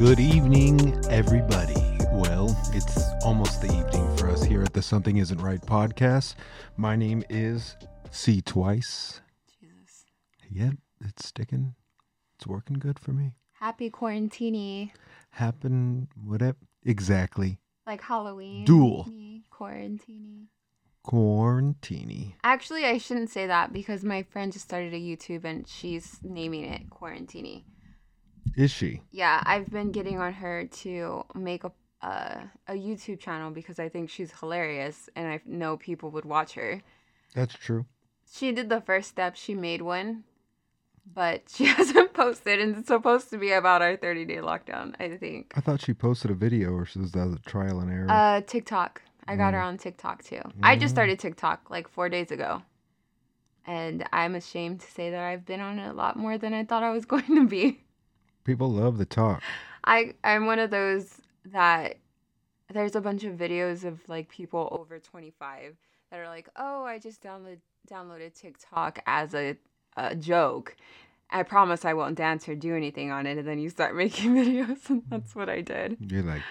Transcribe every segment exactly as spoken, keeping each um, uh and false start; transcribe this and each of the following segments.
Good evening, everybody. Well, it's almost the evening for us here at the Something Isn't Right Podcast. My name is C Twice. Jesus. Yep, yeah, it's sticking. It's working good for me. Happy Quarantini. Happen, whatever. Exactly. Like Halloween. Duel. Quarantini. Quarantini. Actually, I shouldn't say that because my friend just started a YouTube and she's naming it Quarantini. Is she? Yeah, I've been getting on her to make a uh, a YouTube channel because I think she's hilarious and I know people would watch her. That's true. She did the first step. She made one, but she hasn't posted, and it's supposed to be about our thirty-day lockdown, I think. I thought she posted a video, or was that a trial and error? Uh, TikTok. I got mm. her on TikTok, too. Mm. I just started TikTok like four days ago, and I'm ashamed to say that I've been on it a lot more than I thought I was going to be. People love the talk. I, I'm one of those that there's a bunch of videos of like people over twenty-five that are like, oh, I just download, downloaded TikTok as a, a joke. I promise I won't dance or do anything on it. And then you start making videos. And that's what I did. You're like,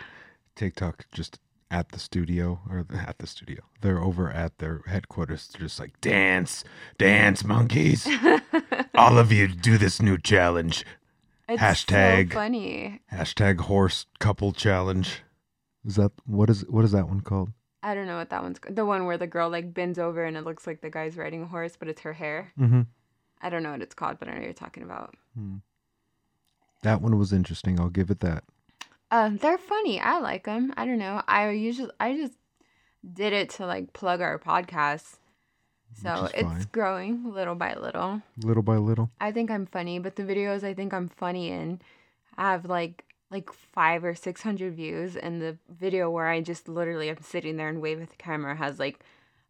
TikTok just at the studio or at the studio. They're over at their headquarters. They're just like, dance, dance, monkeys. All of you do this new challenge. It's hashtag, so funny. Hashtag horse couple challenge. Is that what is what is that one called? I don't know what that one's called. The one where the girl like bends over and it looks like the guy's riding a horse, but it's her hair. Mm-hmm. I don't know what it's called, but I know what you're talking about. Hmm. That one was interesting. I'll give it that. Um, they're funny. I like them. I don't know. I usually I just did it to like plug our podcast. So it's growing little by little. Little by little. I think I'm funny, but the videos I think I'm funny in have like like five or six hundred views, and the video where I just literally am sitting there and wave at the camera has like,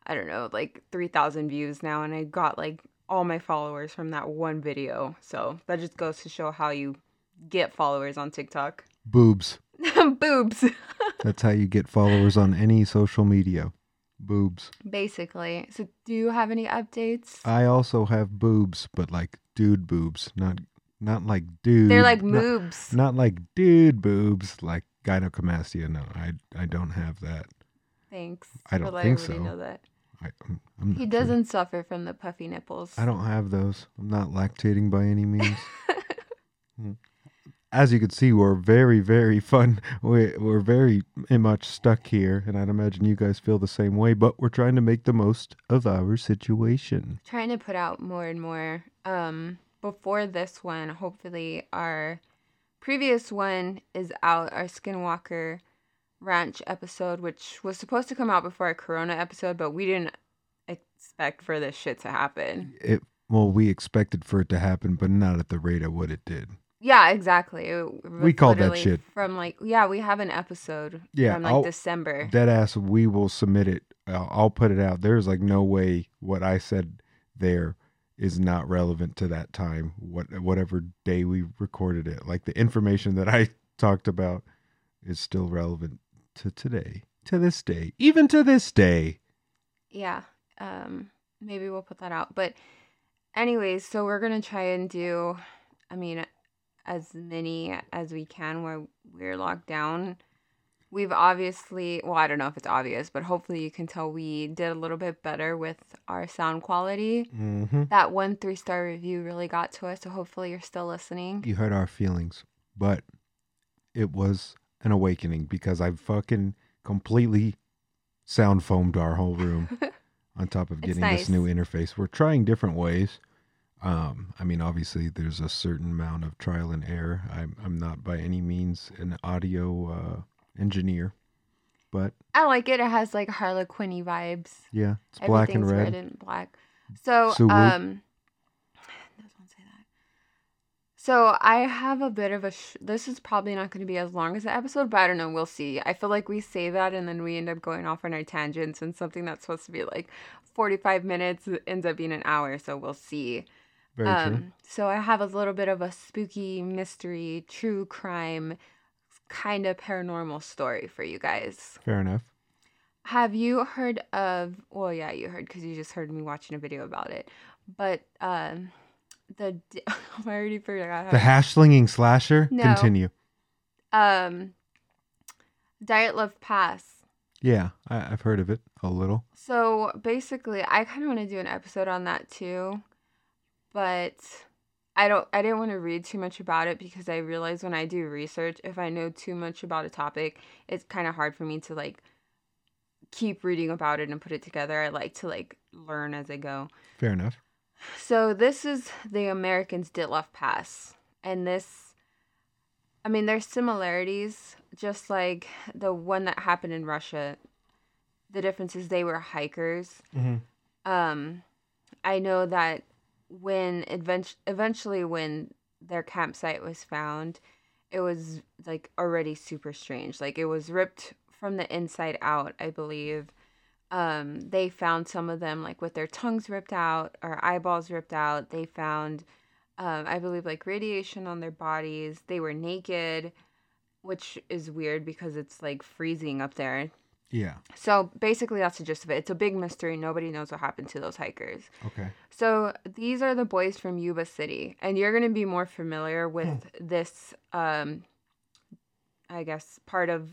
I don't know, like three thousand views now, and I got like all my followers from that one video. So that just goes to show how you get followers on TikTok. Boobs. Boobs. That's how you get followers on any social media. Boobs. Basically. So do you have any updates? I also have boobs, but like dude boobs. Not not like dude. They're like not, moobs. Not like dude boobs, like gynecomastia. No, I I don't have that. Thanks. I don't well, think I so. Know that. I, I'm, I'm he doesn't sure. suffer from the puffy nipples. I don't have those. I'm not lactating by any means. As you can see, we're very, very fun. We're, we're very much stuck here, and I'd imagine you guys feel the same way, but we're trying to make the most of our situation. Trying to put out more and more. Um, before this one, hopefully our previous one is out, our Skinwalker Ranch episode, which was supposed to come out before our Corona episode, but we didn't expect for this shit to happen. It, well, we expected for it to happen, but not at the rate at what it did. Yeah, exactly. We called that shit. From like, yeah, we have an episode yeah, from like I'll, December. Dead ass, we will submit it. I'll, I'll put it out. There's like no way what I said there is not relevant to that time, what whatever day we recorded it. Like the information that I talked about is still relevant to today, to this day, even to this day. Yeah, um, maybe we'll put that out. But anyways, so we're going to try and do, I mean... as many as we can while we're locked down. We've obviously, well, I don't know if it's obvious, but hopefully you can tell we did a little bit better with our sound quality. Mm-hmm. That one three-star review really got to us, so hopefully you're still listening. You heard our feelings, but it was an awakening because I fucking completely sound foamed our whole room on top of getting nice. This new interface. We're trying different ways. Um, I mean, obviously, there's a certain amount of trial and error. I'm I'm not by any means an audio uh, engineer, but I like it. It has like Harlequin-y vibes. Yeah, it's black and red. Everything's red and black. So, so um, don't say that. So I have a bit of a. Sh- this is probably not going to be as long as the episode, but I don't know. We'll see. I feel like we say that and then we end up going off on our tangents, and something that's supposed to be like forty-five minutes ends up being an hour. So we'll see. Um, so I have a little bit of a spooky mystery, true crime, kind of paranormal story for you guys. Fair enough. Have you heard of, well, yeah, you heard because you just heard me watching a video about it, but um, the, I already forgot. How the hash-slinging slasher? No. Continue. um, Dyatlov Pass. Yeah, I, I've heard of it a little. So basically, I kind of want to do an episode on that too, but I don't. I didn't want to read too much about it because I realize when I do research, if I know too much about a topic, it's kind of hard for me to like keep reading about it and put it together. I like to like learn as I go. Fair enough. So this is the Americans' Dyatlov Pass, and this, I mean, there's similarities, just like the one that happened in Russia. The difference is they were hikers. Mm-hmm. Um, I know that when event- eventually when their campsite was found, it was like already super strange. Like it was ripped from the inside out, I believe. Um, they found some of them like with their tongues ripped out or eyeballs ripped out. They found, um, I believe, like radiation on their bodies. They were naked, which is weird because it's like freezing up there. Yeah. So basically that's the gist of it. It's a big mystery. Nobody knows what happened to those hikers. Okay. So these are the boys from Yuba City, and you're going to be more familiar with this, um, I guess, part of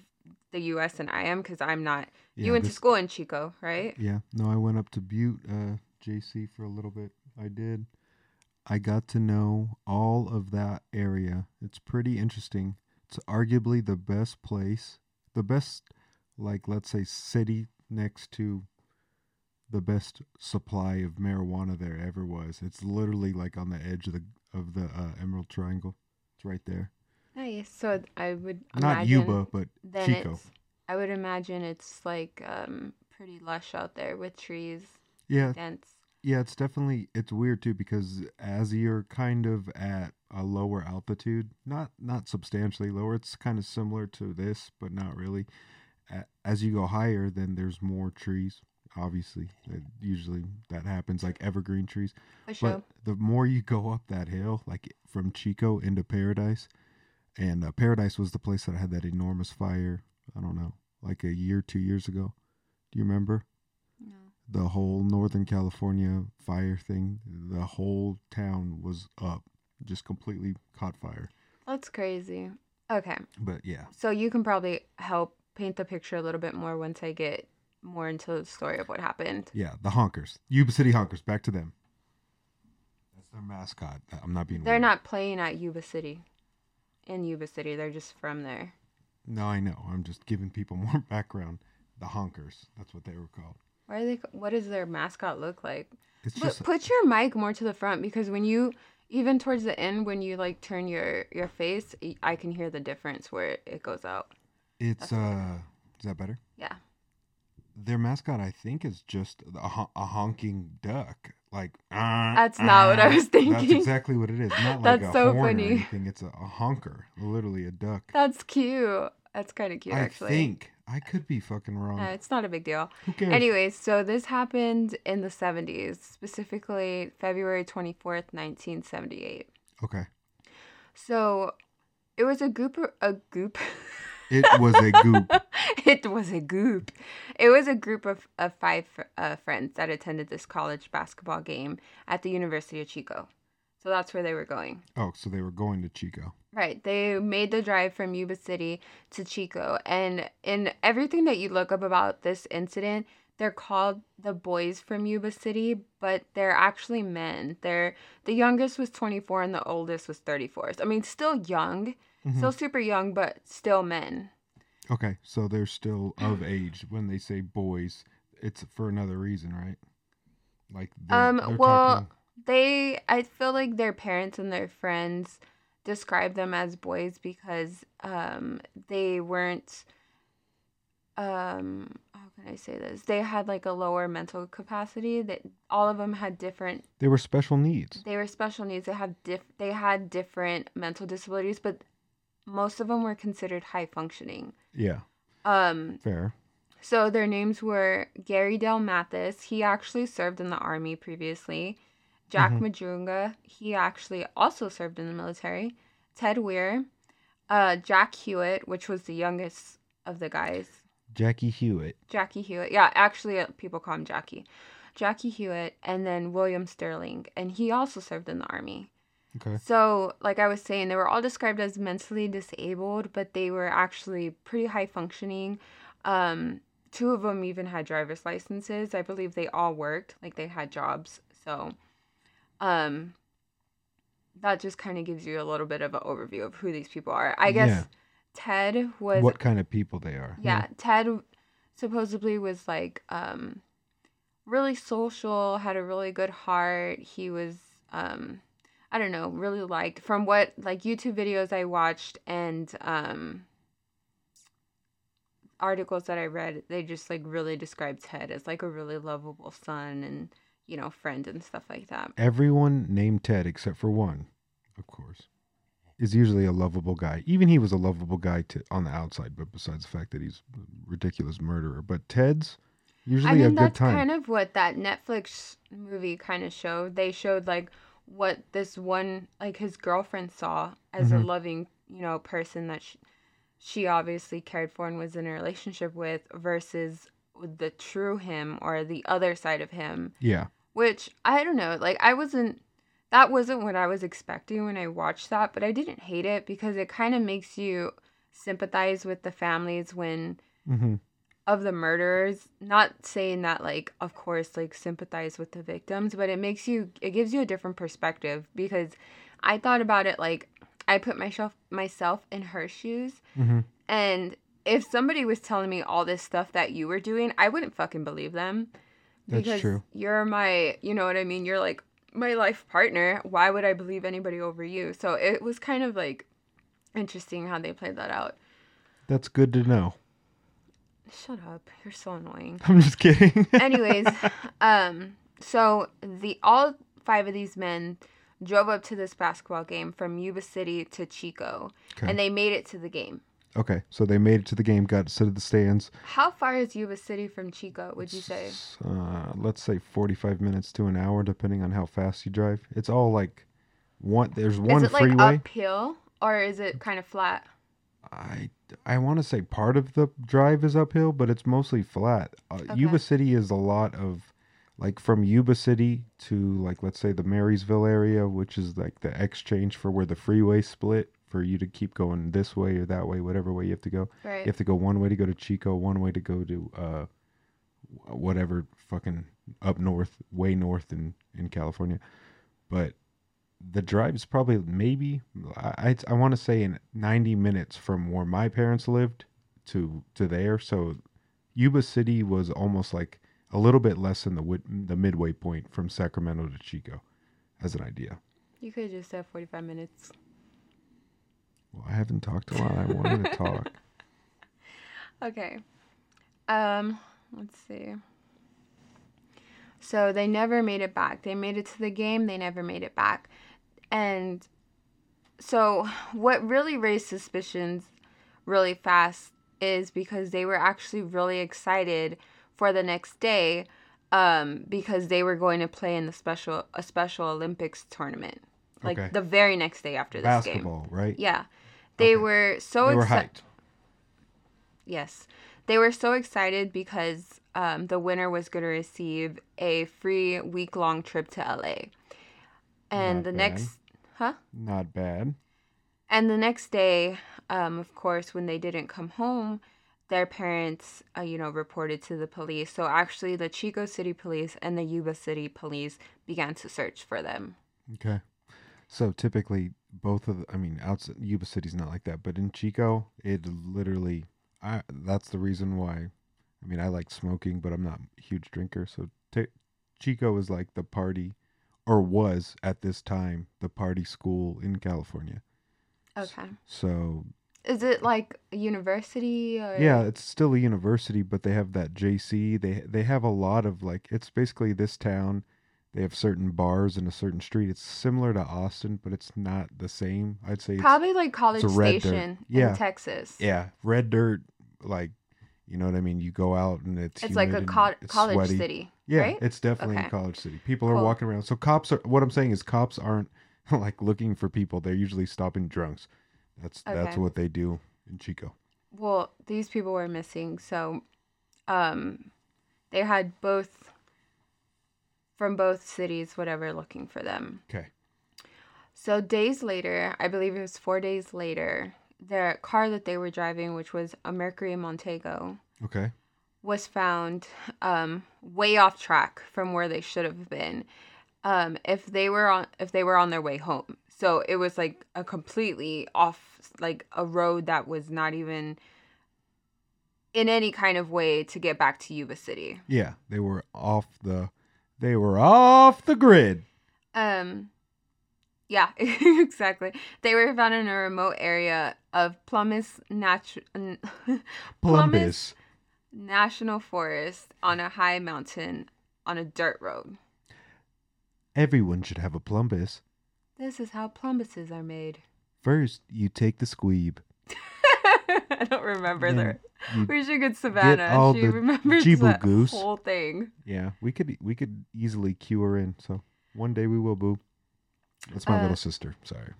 the U S than I am because I'm not. Yeah, you went this, to school in Chico, right? Yeah. No, I went up to Butte, uh, J C for a little bit. I did. I got to know all of that area. It's pretty interesting. It's arguably the best place, the best, like, let's say, city next to the best supply of marijuana there ever was. It's literally like on the edge of the of the uh, Emerald Triangle. It's right there. Nice. So I would not Yuba, but Chico. I would imagine it's like um, pretty lush out there with trees. Yeah. Dense. Yeah, it's definitely, it's weird too because as you're kind of at a lower altitude, not not substantially lower. It's kind of similar to this, but not really. As you go higher, then there's more trees. Obviously, it, usually that happens, like evergreen trees. For sure. But the more you go up that hill, like from Chico into Paradise, and uh, Paradise was the place that had that enormous fire. I don't know, like a year, two years ago. Do you remember? No. The whole Northern California fire thing. The whole town was up, just completely caught fire. That's crazy. Okay. But yeah. So you can probably help paint the picture a little bit more once I get more into the story of what happened. Yeah, the Honkers. Yuba City Honkers, back to them. That's their mascot. I'm not being They're weird. Not playing at Yuba City. In Yuba City, they're just from there. No, I know. I'm just giving people more background. The Honkers, that's what they were called. Why are they what does their mascot look like? It's just put, put your mic more to the front because when you even towards the end when you like turn your, your face, I can hear the difference where it, it goes out. It's, uh, is that better? Yeah. Their mascot, I think, is just a, hon- a honking duck. Like, uh, that's not uh, what I was thinking. That's exactly what it is. Not like that's a so horn funny. Or anything. It's a, a honker, literally a duck. That's cute. That's kind of cute, I actually. I think. I could be fucking wrong. Uh, it's not a big deal. Who cares? Anyways, so this happened in the seventies, specifically February twenty-fourth, nineteen seventy-eight. Okay. So it was a goop. A goop. It was a goop. It was a goop. It was a group of, of five uh, friends that attended this college basketball game at the University of Chico. So that's where they were going. Oh, so they were going to Chico. Right. They made the drive from Yuba City to Chico. And in everything that you look up about this incident, they're called the boys from Yuba City, but they're actually men. They're the youngest was twenty-four and the oldest was thirty-four. So, I mean, still young. Mm-hmm. Still super young, but still men. Okay, so they're still of age. When they say boys, it's for another reason, right? Like, they're, um, they're well, talking... they. I feel like their parents and their friends describe them as boys because um they weren't. Um, how can I say this? They had like a lower mental capacity. That all of them had different. They were special needs. They were special needs. They have diff. They had different mental disabilities, but. Most of them were considered high functioning. Yeah. Um, Fair. So their names were Gary Dell Mathis. He actually served in the army previously. Jack mm-hmm. Majunga. He actually also served in the military. Ted Weiher. Uh, Jack Hewitt, which was the youngest of the guys. Jackie Hewitt. Jackie Hewitt. Yeah, actually uh, people call him Jackie. Jackie Hewitt. And then William Sterling. And he also served in the army. Okay. So, like I was saying, they were all described as mentally disabled, but they were actually pretty high functioning. Um, two of them even had driver's licenses. I believe they all worked, like they had jobs. So, um, that just kind of gives you a little bit of an overview of who these people are. I guess yeah. Ted was... What kind of people they are. Yeah, yeah. Ted supposedly was like um, really social, had a really good heart. He was... Um, I don't know, really liked from what like YouTube videos I watched and um, articles that I read, they just like really described Ted as like a really lovable son and, you know, friend and stuff like that. Everyone named Ted except for one, of course, is usually a lovable guy. Even he was a lovable guy to, on the outside, but besides the fact that he's a ridiculous murderer. But Ted's usually I mean, a good time. That's kind of what that Netflix movie kind of showed. They showed like what this one, like his girlfriend saw as mm-hmm. a loving, you know, person that she, she obviously cared for and was in a relationship with versus the true him or the other side of him. Yeah. Which, I don't know, like I wasn't, that wasn't what I was expecting when I watched that, but I didn't hate it because it kind of makes you sympathize with the families when, mm-hmm. of the murderers, not saying that, like, of course, like, sympathize with the victims, but it makes you, it gives you a different perspective because I thought about it, like, I put myself myself in her shoes, mm-hmm. and if somebody was telling me all this stuff that you were doing, I wouldn't fucking believe them. Because That's true. You're my, you know what I mean? You're, like, my life partner. Why would I believe anybody over you? So it was kind of, like, interesting how they played that out. That's good to know. Shut up. You're so annoying. I'm just kidding. Anyways, um, so the all five of these men drove up to this basketball game from Yuba City to Chico, okay. and they made it to the game. Okay, so they made it to the game, got to sit at the stands. How far is Yuba City from Chico, would you say? Uh, let's say forty-five minutes to an hour, depending on how fast you drive. It's all like one. There's one freeway. Is it freeway. Like uphill, or is it kind of flat? I, I want to say part of the drive is uphill, but it's mostly flat. Uh, okay. Yuba City is a lot of, like, from Yuba City to, like, let's say the Marysville area, which is, like, the exchange for where the freeway split for you to keep going this way or that way, whatever way you have to go. Right. You have to go one way to go to Chico, one way to go to uh, whatever fucking up north, way north in, in California. But... The drive is probably maybe, I, I want to say in ninety minutes from where my parents lived to, to there. So Yuba City was almost like a little bit less than the the midway point from Sacramento to Chico as an idea. You could just have forty-five minutes. Well, I haven't talked a lot. I wanted to talk. Okay. Um, let's see. So they never made it back. They made it to the game. They never made it back. And so what really raised suspicions really fast is because they were actually really excited for the next day um, because they were going to play in the special a Special Olympics tournament. Like okay. the very next day after this Basketball, game. Basketball, right? Yeah. They okay. were so excited. They were exci- hyped. Yes. They were so excited because um, the winner was going to receive a free week-long trip to L A, and Not the bad. next, huh? Not bad. And the next day, um, of course, when they didn't come home, their parents, uh, you know, reported to the police. So actually, the Chico City Police and the Yuba City Police began to search for them. Okay. So typically, both of the, I mean, outside Yuba City's not like that, but in Chico, it literally, I, that's the reason why. I mean, I like smoking, but I'm not a huge drinker. So t- Chico is like the party. Or was, at this time, the party school in California. Okay. So. Is it like a university? Or... Yeah, it's still a university, but they have that J C. They they have a lot of, like, it's basically this town. They have certain bars in a certain street. It's similar to Austin, but it's not the same. I'd say Probably it's, like College it's Station yeah. in Texas. Yeah, red dirt, like, you know what I mean? You go out and it's It's like a co- it's college sweaty. city. Yeah, right? It's definitely okay. a college city. People cool. are walking around. So cops are, what I'm saying is cops aren't like looking for people. They're usually stopping drunks. That's okay. that's what they do in Chico. Well, these people were missing. So um, they had both from both cities, whatever, looking for them. Okay. So days later, I believe it was four days later, their car that they were driving, which was a Mercury Montego, okay, was found um, way off track from where they should have been. Um, if they were on, if they were on their way home, so it was like a completely off, like a road that was not even in any kind of way to get back to Yuba City. Yeah, they were off the, they were off the grid. Um. Yeah, exactly. They were found in a remote area of Plumbus Natu- N- Plumbus National Forest on a high mountain on a dirt road. Everyone should have a Plumbus. This is how Plumbuses are made. First, you take the squeeb. I don't remember that. We should get Savannah. Get all she the remembers that goose. Whole thing. Yeah, we could we could easily cue her in. So one day we will, boo. That's my uh, little sister. Sorry.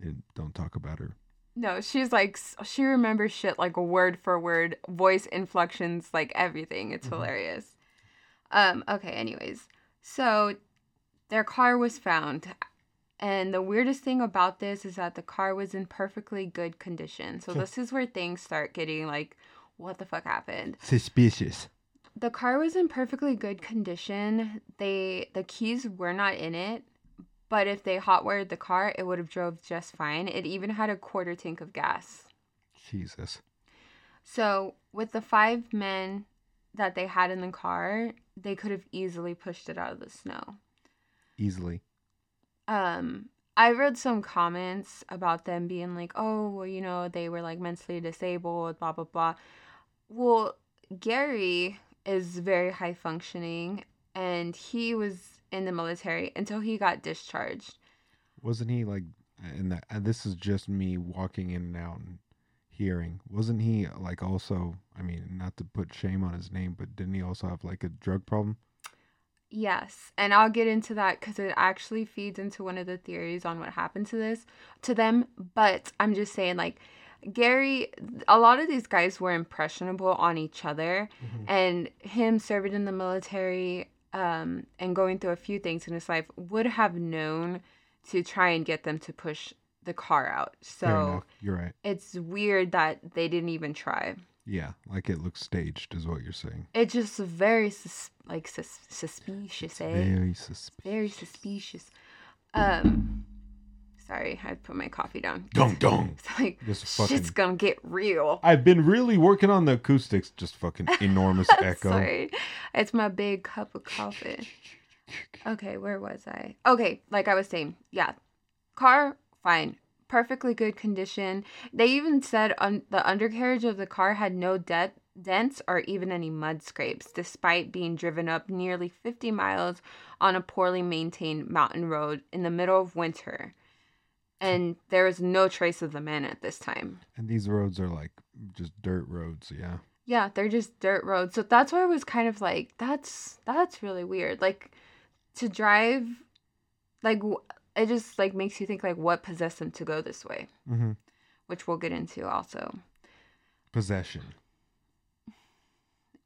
And don't talk about her. No, she's like, she remembers shit like word for word, voice inflections, like everything. It's mm-hmm. hilarious. Um. Okay, anyways. So their car was found. And the weirdest thing about this is that the car was in perfectly good condition. So this is where things start getting like, what the fuck happened? Suspicious. The car was in perfectly good condition. They the keys were not in it. But if they hot-wired the car, it would have drove just fine. It even had a quarter tank of gas. Jesus. So with the five men that they had in the car, they could have easily pushed it out of the snow. Easily. Um, I read some comments about them being like, oh, well, you know, they were like mentally disabled, blah, blah, blah. Well, Gary is very high functioning, and he was in the military until he got discharged. Wasn't he like, and that, and this is just me walking in and out and hearing, wasn't he like also, I mean, not to put shame on his name, but didn't he also have like a drug problem? Yes, and I'll get into that because it actually feeds into one of the theories on what happened to this, to them, but I'm just saying like, Gary, a lot of these guys were impressionable on each other, mm-hmm. and him serving in the military Um, and going through a few things in his life would have known to try and get them to push the car out. So you're right. It's weird that they didn't even try. Yeah, like it looks staged, is what you're saying. It's just very sus- like sus- suspicious. Eh? Very suspicious. It's very suspicious. Um, sorry, I put my coffee down. Dong dong. It's like just fucking, shit's gonna get real. I've been really working on the acoustics. Just fucking enormous echo. Sorry. It's my big cup of coffee. Okay, where was I? Okay, like I was saying, yeah, car, fine. Perfectly good condition. They even said un- the undercarriage of the car had no de- dents or even any mud scrapes, despite being driven up nearly fifty miles on a poorly maintained mountain road in the middle of winter. And there was no trace of the man at this time. And these roads are like just dirt roads, yeah. Yeah, they're just dirt roads. So that's why I was kind of like, that's that's really weird. Like, to drive, like, it just like makes you think like what possessed them to go this way, mm-hmm. which we'll get into also. Possession.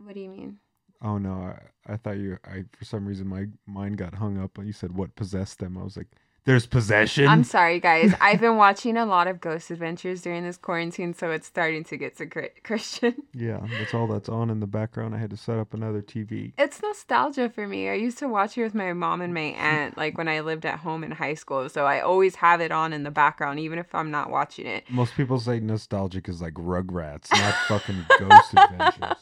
What do you mean? Oh, no, I, I thought you, I for some reason my mind got hung up when you said what possessed them. I was like, there's possession. I'm sorry, guys. I've been watching a lot of ghost adventures during this quarantine, so it's starting to get to Christian. Yeah, that's all that's on in the background. I had to set up another T V. It's nostalgia for me. I used to watch it with my mom and my aunt, like when I lived at home in high school. So I always have it on in the background, even if I'm not watching it. Most people say nostalgic is like Rugrats, not fucking ghost adventures.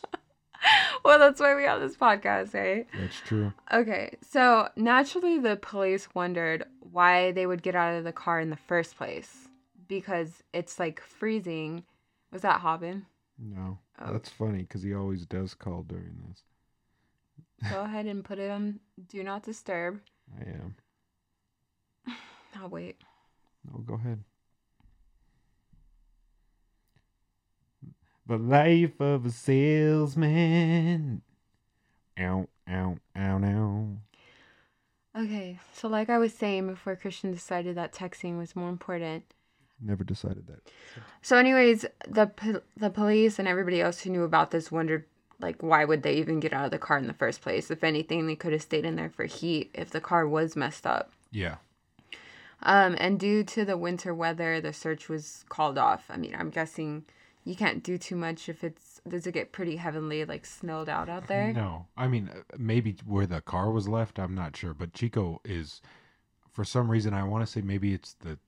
Well, that's why we have this podcast, right? That's true. Okay, so naturally the police wondered why they would get out of the car in the first place. Because it's like freezing. Was that Hobbin? No. Oh. That's funny because he always does call during this. Go ahead and put it on Do Not Disturb. I am. I'll wait. No, go ahead. The life of a salesman. Ow, ow, ow, ow. Okay, so like I was saying before, Christian decided that texting was more important. Never decided that. So anyways, the po- the police and everybody else who knew about this wondered, like, why would they even get out of the car in the first place? If anything, they could have stayed in there for heat if the car was messed up. Yeah. Um, and due to the winter weather, the search was called off. I mean, I'm guessing you can't do too much if it's, does it get pretty heavily, like, snowed out out there? No. I mean, maybe where the car was left, I'm not sure. But Chico is, for some reason, I want to say maybe it's the,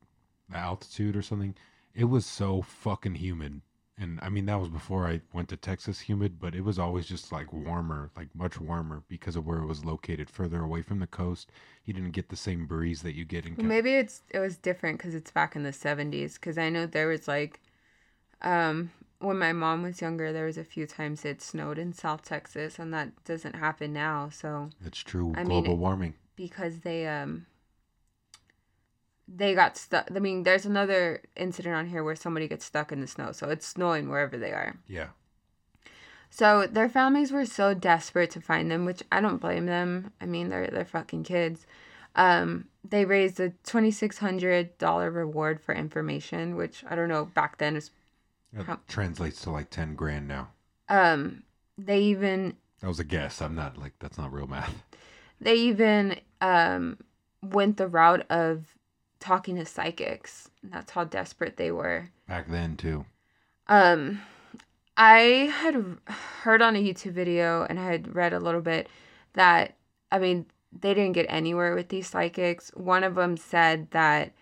the altitude or something. It was so fucking humid. And, I mean, that was before I went to Texas humid, but it was always just, like, warmer, like, much warmer because of where it was located, further away from the coast. You didn't get the same breeze that you get in California. Maybe it's it was different because it's back in the seventies, because I know there was, like, um, when my mom was younger, there was a few times it snowed in South Texas, and that doesn't happen now, so. That's true. I Global mean, warming. Because they, um... they got stuck. I mean, there's another incident on here where somebody gets stuck in the snow. So it's snowing wherever they are. Yeah. So their families were so desperate to find them, which I don't blame them. I mean, they're they're fucking kids. Um, they raised a two thousand six hundred dollars reward for information, which I don't know, back then is how- translates to like ten grand now. Um, they even... That was a guess. I'm not like, that's not real math. They even um went the route of talking to psychics. That's how desperate they were back then too. um I had heard on a YouTube video, and I had read a little bit, that I mean they didn't get anywhere with these psychics. One of them said that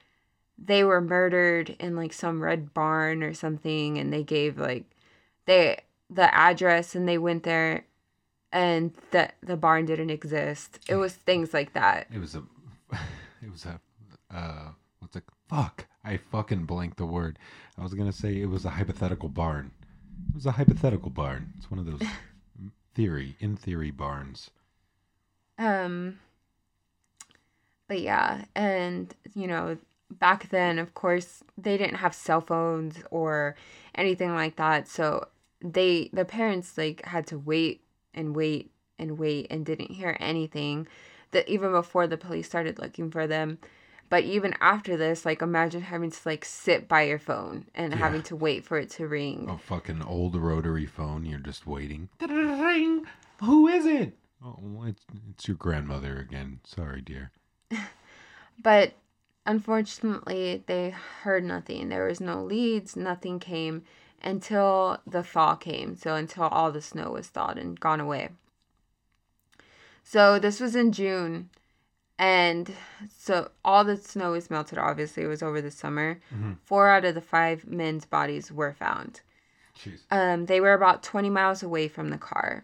they were murdered in like some red barn or something, and they gave like they the address, and they went there, and that the barn didn't exist. It was things like that. It was a it was a Uh, what's it? Fuck! I fucking blanked the word. I was gonna say it was a hypothetical barn. It was a hypothetical barn. It's one of those theory, in theory barns. Um. But yeah, and you know, back then, of course, they didn't have cell phones or anything like that. So they, the parents, like had to wait and wait and wait, and didn't hear anything. That even before the police started looking for them. But even after this, like, imagine having to, like, sit by your phone and yeah. having to wait for it to ring. A fucking old rotary phone. You're just waiting. Ring! Who is it? Oh, it's, it's your grandmother again. Sorry, dear. But, unfortunately, they heard nothing. There was no leads. Nothing came until the thaw came. So, until all the snow was thawed and gone away. So, this was in June. And so all the snow was melted, obviously. It was over the summer. Mm-hmm. Four out of the five men's bodies were found. Jeez. Um, they were about twenty miles away from the car.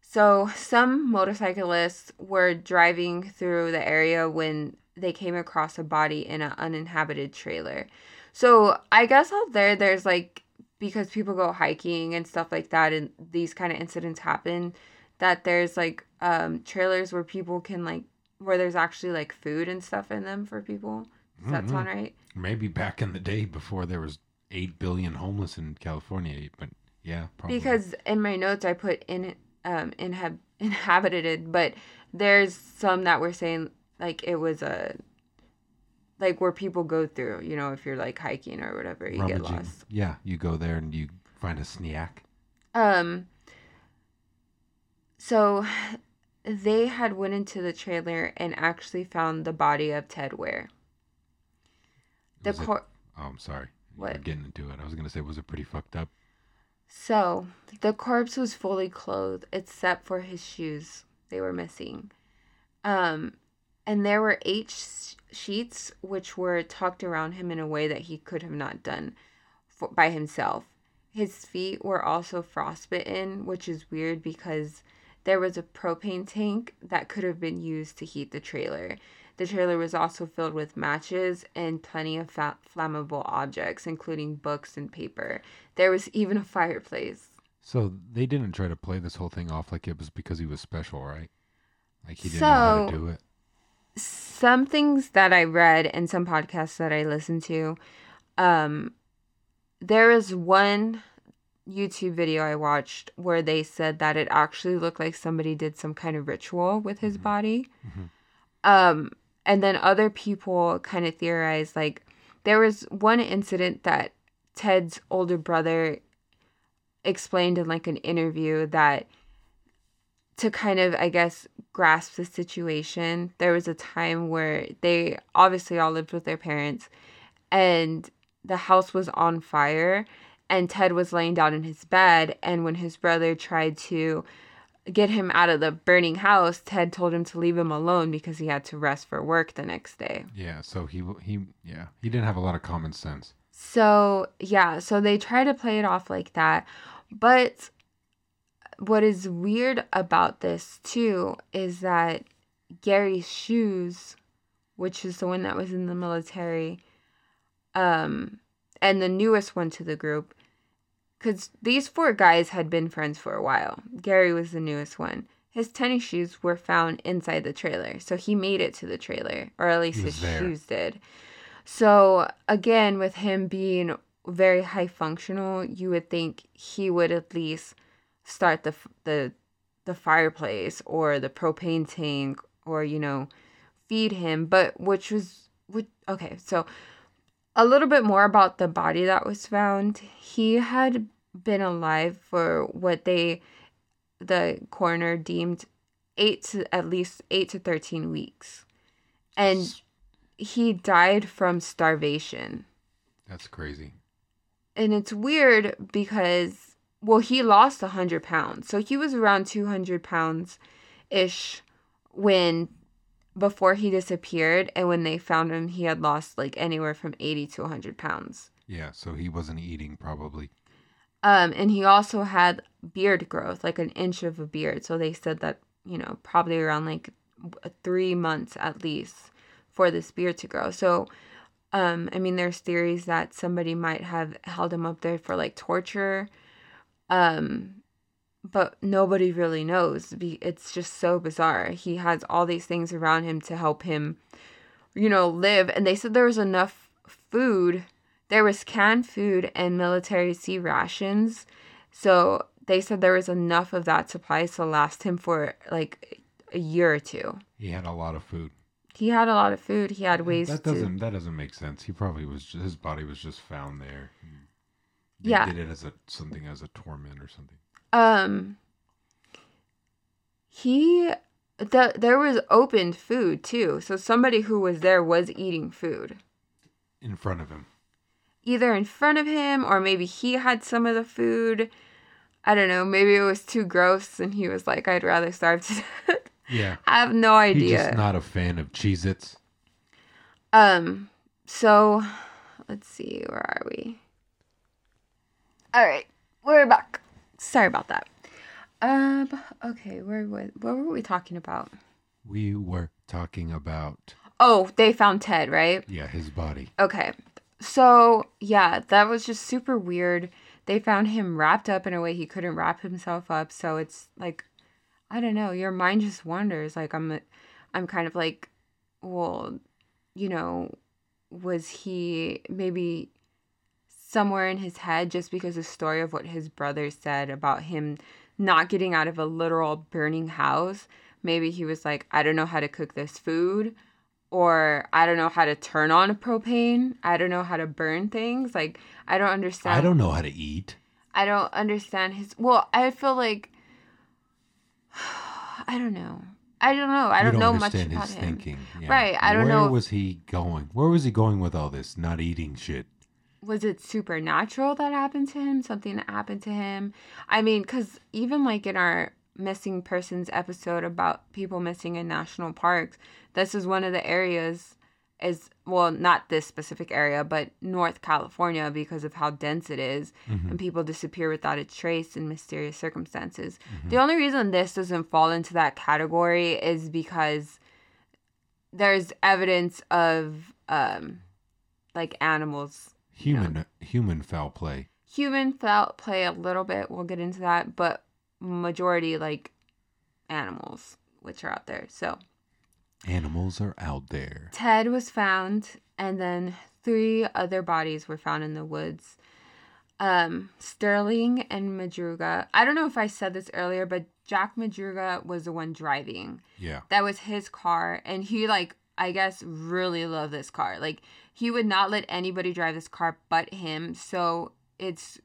So some motorcyclists were driving through the area when they came across a body in an uninhabited trailer. So I guess out there, there's like, because people go hiking and stuff like that, and these kind of incidents happen, that there's like um, trailers where people can like, where there's actually, like, food and stuff in them for people. Does mm-hmm. that sound right? Maybe back in the day before there was eight billion homeless in California. But, yeah, probably. Because in my notes I put in um inhab- inhabited, but there's some that were saying, like, it was a... Like, where people go through, you know, if you're, like, hiking or whatever, you Rummaging. Get lost. Yeah, you go there and you find a snack. Um. So... They had went into the trailer and actually found the body of Ted Weiher. The cor- it, oh, I'm sorry. What? I'm getting into it. I was going to say, was it pretty fucked up? So, the corpse was fully clothed except for his shoes. They were missing. Um, and there were eight sh- sheets which were tucked around him in a way that he could have not done for- by himself. His feet were also frostbitten, which is weird because... There was a propane tank that could have been used to heat the trailer. The trailer was also filled with matches and plenty of fa- flammable objects, including books and paper. There was even a fireplace. So they didn't try to play this whole thing off like it was because he was special, right? Like he didn't so, know how to do it. Some things that I read and some podcasts that I listened to, um, there is one... YouTube video I watched where they said that it actually looked like somebody did some kind of ritual with his mm-hmm. body. Mm-hmm. Um, and then other people kind of theorized, like, there was one incident that Ted's older brother explained in, like, an interview that to kind of, I guess, grasp the situation, there was a time where they obviously all lived with their parents and the house was on fire and Ted was laying down in his bed. And when his brother tried to get him out of the burning house, Ted told him to leave him alone because he had to rest for work the next day. Yeah, so he, he yeah, he didn't have a lot of common sense. So, yeah, so they try to play it off like that. But what is weird about this, too, is that Gary's shoes, which is the one that was in the military, um, and the newest one to the group, because these four guys had been friends for a while. Gary was the newest one. His tennis shoes were found inside the trailer, so he made it to the trailer, or at least his there. shoes did. So, again, with him being very high functional, you would think he would at least start the the the fireplace or the propane tank or, you know, feed him. But which was... Which, okay, so a little bit more about the body that was found. He had been alive for what they, the coroner, deemed eight to at least eight to thirteen weeks. And he died from starvation. That's crazy. And it's weird because, well, he lost one hundred pounds. So he was around two hundred pounds-ish when, before he disappeared. And when they found him, he had lost like anywhere from eighty to one hundred pounds. Yeah, so he wasn't eating probably. Um, and he also had beard growth, like an inch of a beard. So they said that, you know, probably around like three months at least for this beard to grow. So, um, I mean, there's theories that somebody might have held him up there for like torture. Um, but nobody really knows. It's just so bizarre. He has all these things around him to help him, you know, live. And they said there was enough food. There was canned food and military sea rations. So they said there was enough of that supply to last him for like a year or two. He had a lot of food. He had a lot of food. He had ways that doesn't, to... That doesn't make sense. He probably was... Just, his body was just found there. They yeah. did it as a something as a torment or something. Um. He... The, there was opened food, too. So somebody who was there was eating food. In front of him. Either in front of him or maybe he had some of the food. I don't know. Maybe it was too gross and he was like, I'd rather starve to death. Yeah. I have no idea. He's just not a fan of Cheez-Its. Um, so let's see, where are we? All right, we're back. Sorry about that. Um, okay, where was what were we talking about? We were talking about Oh, they found Ted, right? Yeah, his body. Okay. So, yeah, that was just super weird. They found him wrapped up in a way he couldn't wrap himself up, so it's like, I don't know, your mind just wanders. Like, I'm I'm kind of like, well, you know, was he maybe somewhere in his head just because the story of what his brother said about him not getting out of a literal burning house? Maybe he was like, I don't know how to cook this food, or I don't know how to turn on a propane. I don't know how to burn things. Like, I don't understand. I don't know how to eat. I don't understand his... Well, I feel like... I don't know. I don't know. I don't, don't know much about his him. Thinking. Yeah. Right. I don't Where know. Where was he going? Where was he going with all this not eating shit? Was it supernatural that happened to him? Something that happened to him? I mean, because even like in our missing persons episode about people missing in national parks, this is one of the areas is, well, not this specific area, but North California, because of how dense it is, mm-hmm. and people disappear without a trace in mysterious circumstances. Mm-hmm. The only reason this doesn't fall into that category is because there's evidence of, um, like, animals. Human, you know. human foul play. Human foul play a little bit. We'll get into that. But majority, like, animals, which are out there, so... Animals are out there. Ted was found, and then three other bodies were found in the woods. Um, Sterling and Majunga. I don't know if I said this earlier, but Jack Majunga was the one driving. Yeah. That was his car, and he, like, I guess really loved this car. Like, he would not let anybody drive this car but him, so it's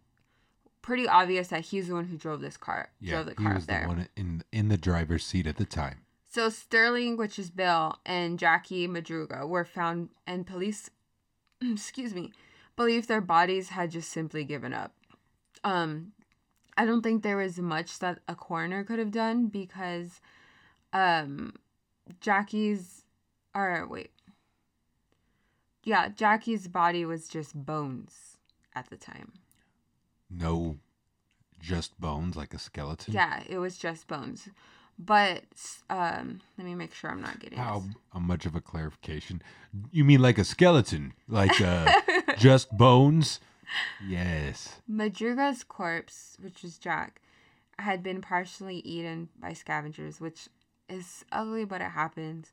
pretty obvious that he's the one who drove this car. Yeah, drove the car he was up there. The one in in the driver's seat at the time. So Sterling, which is Bill, and Jackie Majunga were found, and police, excuse me, believe their bodies had just simply given up. Um, I don't think there was much that a coroner could have done because, um, Jackie's, or wait, yeah, Jackie's body was just bones at the time. No, just bones, like a skeleton? Yeah, it was just bones. But um, let me make sure I'm not getting how, how much of a clarification? You mean like a skeleton? Like uh, just bones? Yes. Majunga's corpse, which was Jack, had been partially eaten by scavengers, which is ugly, but it happens,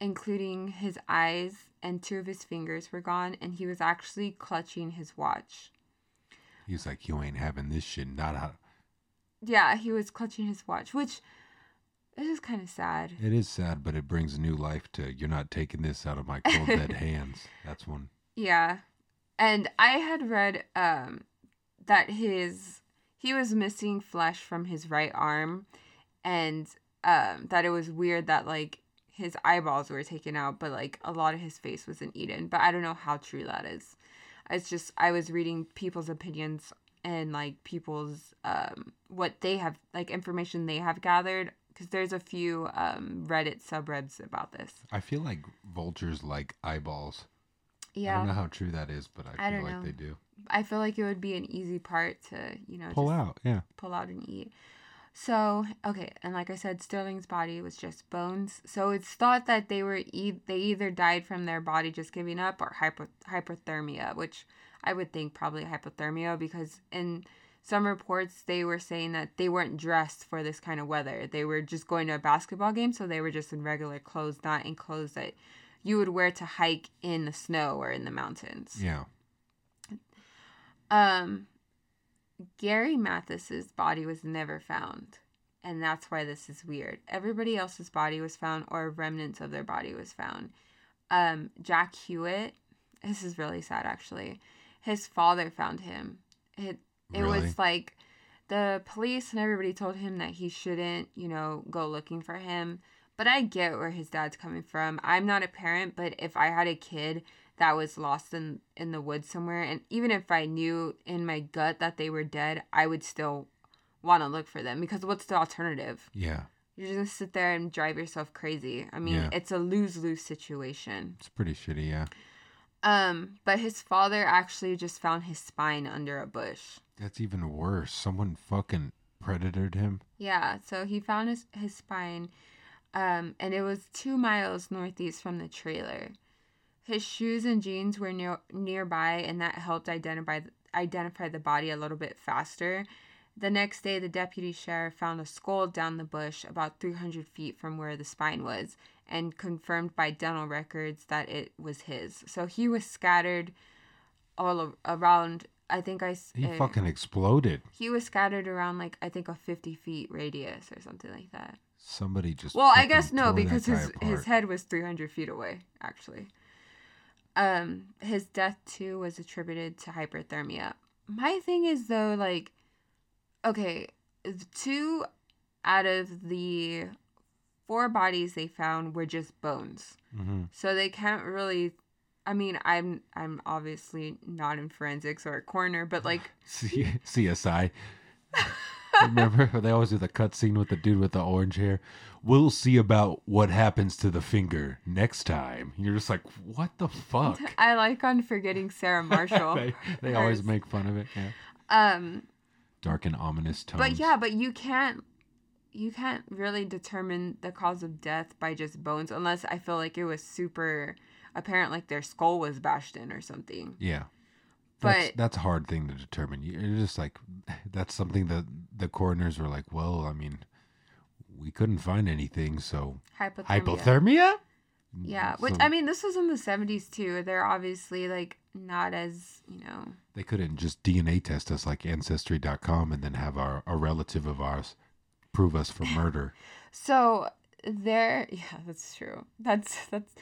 including his eyes, and two of his fingers were gone, and he was actually clutching his watch. He was like, you ain't having this shit, not out. Yeah, he was clutching his watch, which... It is kind of sad. It is sad, but it brings new life to, you're not taking this out of my cold dead hands. That's one. Yeah. And I had read um, that his he was missing flesh from his right arm, and um, that it was weird that, like, his eyeballs were taken out, but, like, a lot of his face wasn't eaten. But I don't know how true that is. It's just, I was reading people's opinions and, like, people's, um, what they have, like, information they have gathered. Because there's a few um, Reddit subreddits about this. I feel like vultures like eyeballs. Yeah. I don't know how true that is, but I feel I don't like know. They do. I feel like it would be an easy part to, you know, pull out, yeah. Pull out and eat. So, okay, and like I said, Sterling's body was just bones. So it's thought that they were e- they either died from their body just giving up or hyper- hypothermia, which I would think probably hypothermia because in... Some reports, they were saying that they weren't dressed for this kind of weather. They were just going to a basketball game, so they were just in regular clothes, not in clothes that you would wear to hike in the snow or in the mountains. Yeah. Um, Gary Mathis's body was never found, and that's why this is weird. Everybody else's body was found, or remnants of their body was found. Um, Jack Hewitt, this is really sad, actually. His father found him. It, It really? was like the police and everybody told him that he shouldn't, you know, go looking for him. But I get where his dad's coming from. I'm not a parent, but if I had a kid that was lost in, in the woods somewhere, and even if I knew in my gut that they were dead, I would still want to look for them because what's the alternative? Yeah. You're just going to sit there and drive yourself crazy. I mean, yeah. It's a lose-lose situation. It's pretty shitty, yeah. Um, but his father actually just found his spine under a bush. That's even worse. Someone fucking predatored him. Yeah, so he found his, his spine, um, and it was two miles northeast from the trailer. His shoes and jeans were near, nearby, and that helped identify identify the body a little bit faster. The next day, the deputy sheriff found a skull down the bush about three hundred feet from where the spine was, and confirmed by dental records that it was his. So he was scattered all around... I think I... He uh, fucking exploded. He was scattered around, like, I think a fifty feet radius or something like that. Somebody just... Well, I guess no, because his, his head was three hundred feet away, actually. Um, his death, too, was attributed to hyperthermia. My thing is, though, like... Okay, two out of the four bodies they found were just bones. Mm-hmm. So they can't really... I mean, I'm I'm obviously not in forensics or a coroner, but like... C- CSI. Remember? They always do the cutscene with the dude with the orange hair. We'll see about what happens to the finger next time. You're just like, what the fuck? I like on Forgetting Sarah Marshall. they they always make fun of it, yeah. Um, dark and ominous tones. But yeah, but you can't... You can't really determine the cause of death by just bones, unless I feel like it was super... Apparent, like their skull was bashed in or something. Yeah, but that's, that's a hard thing to determine. You're just like, that's something that the coroners were like, well, I mean, we couldn't find anything, so hypothermia. hypothermia? Yeah, so, which I mean, this was in the seventies too. They're obviously like not as you know. They couldn't just D N A test us like ancestry dot com and then have our a relative of ours prove us for murder. So there, yeah, that's true. That's that's.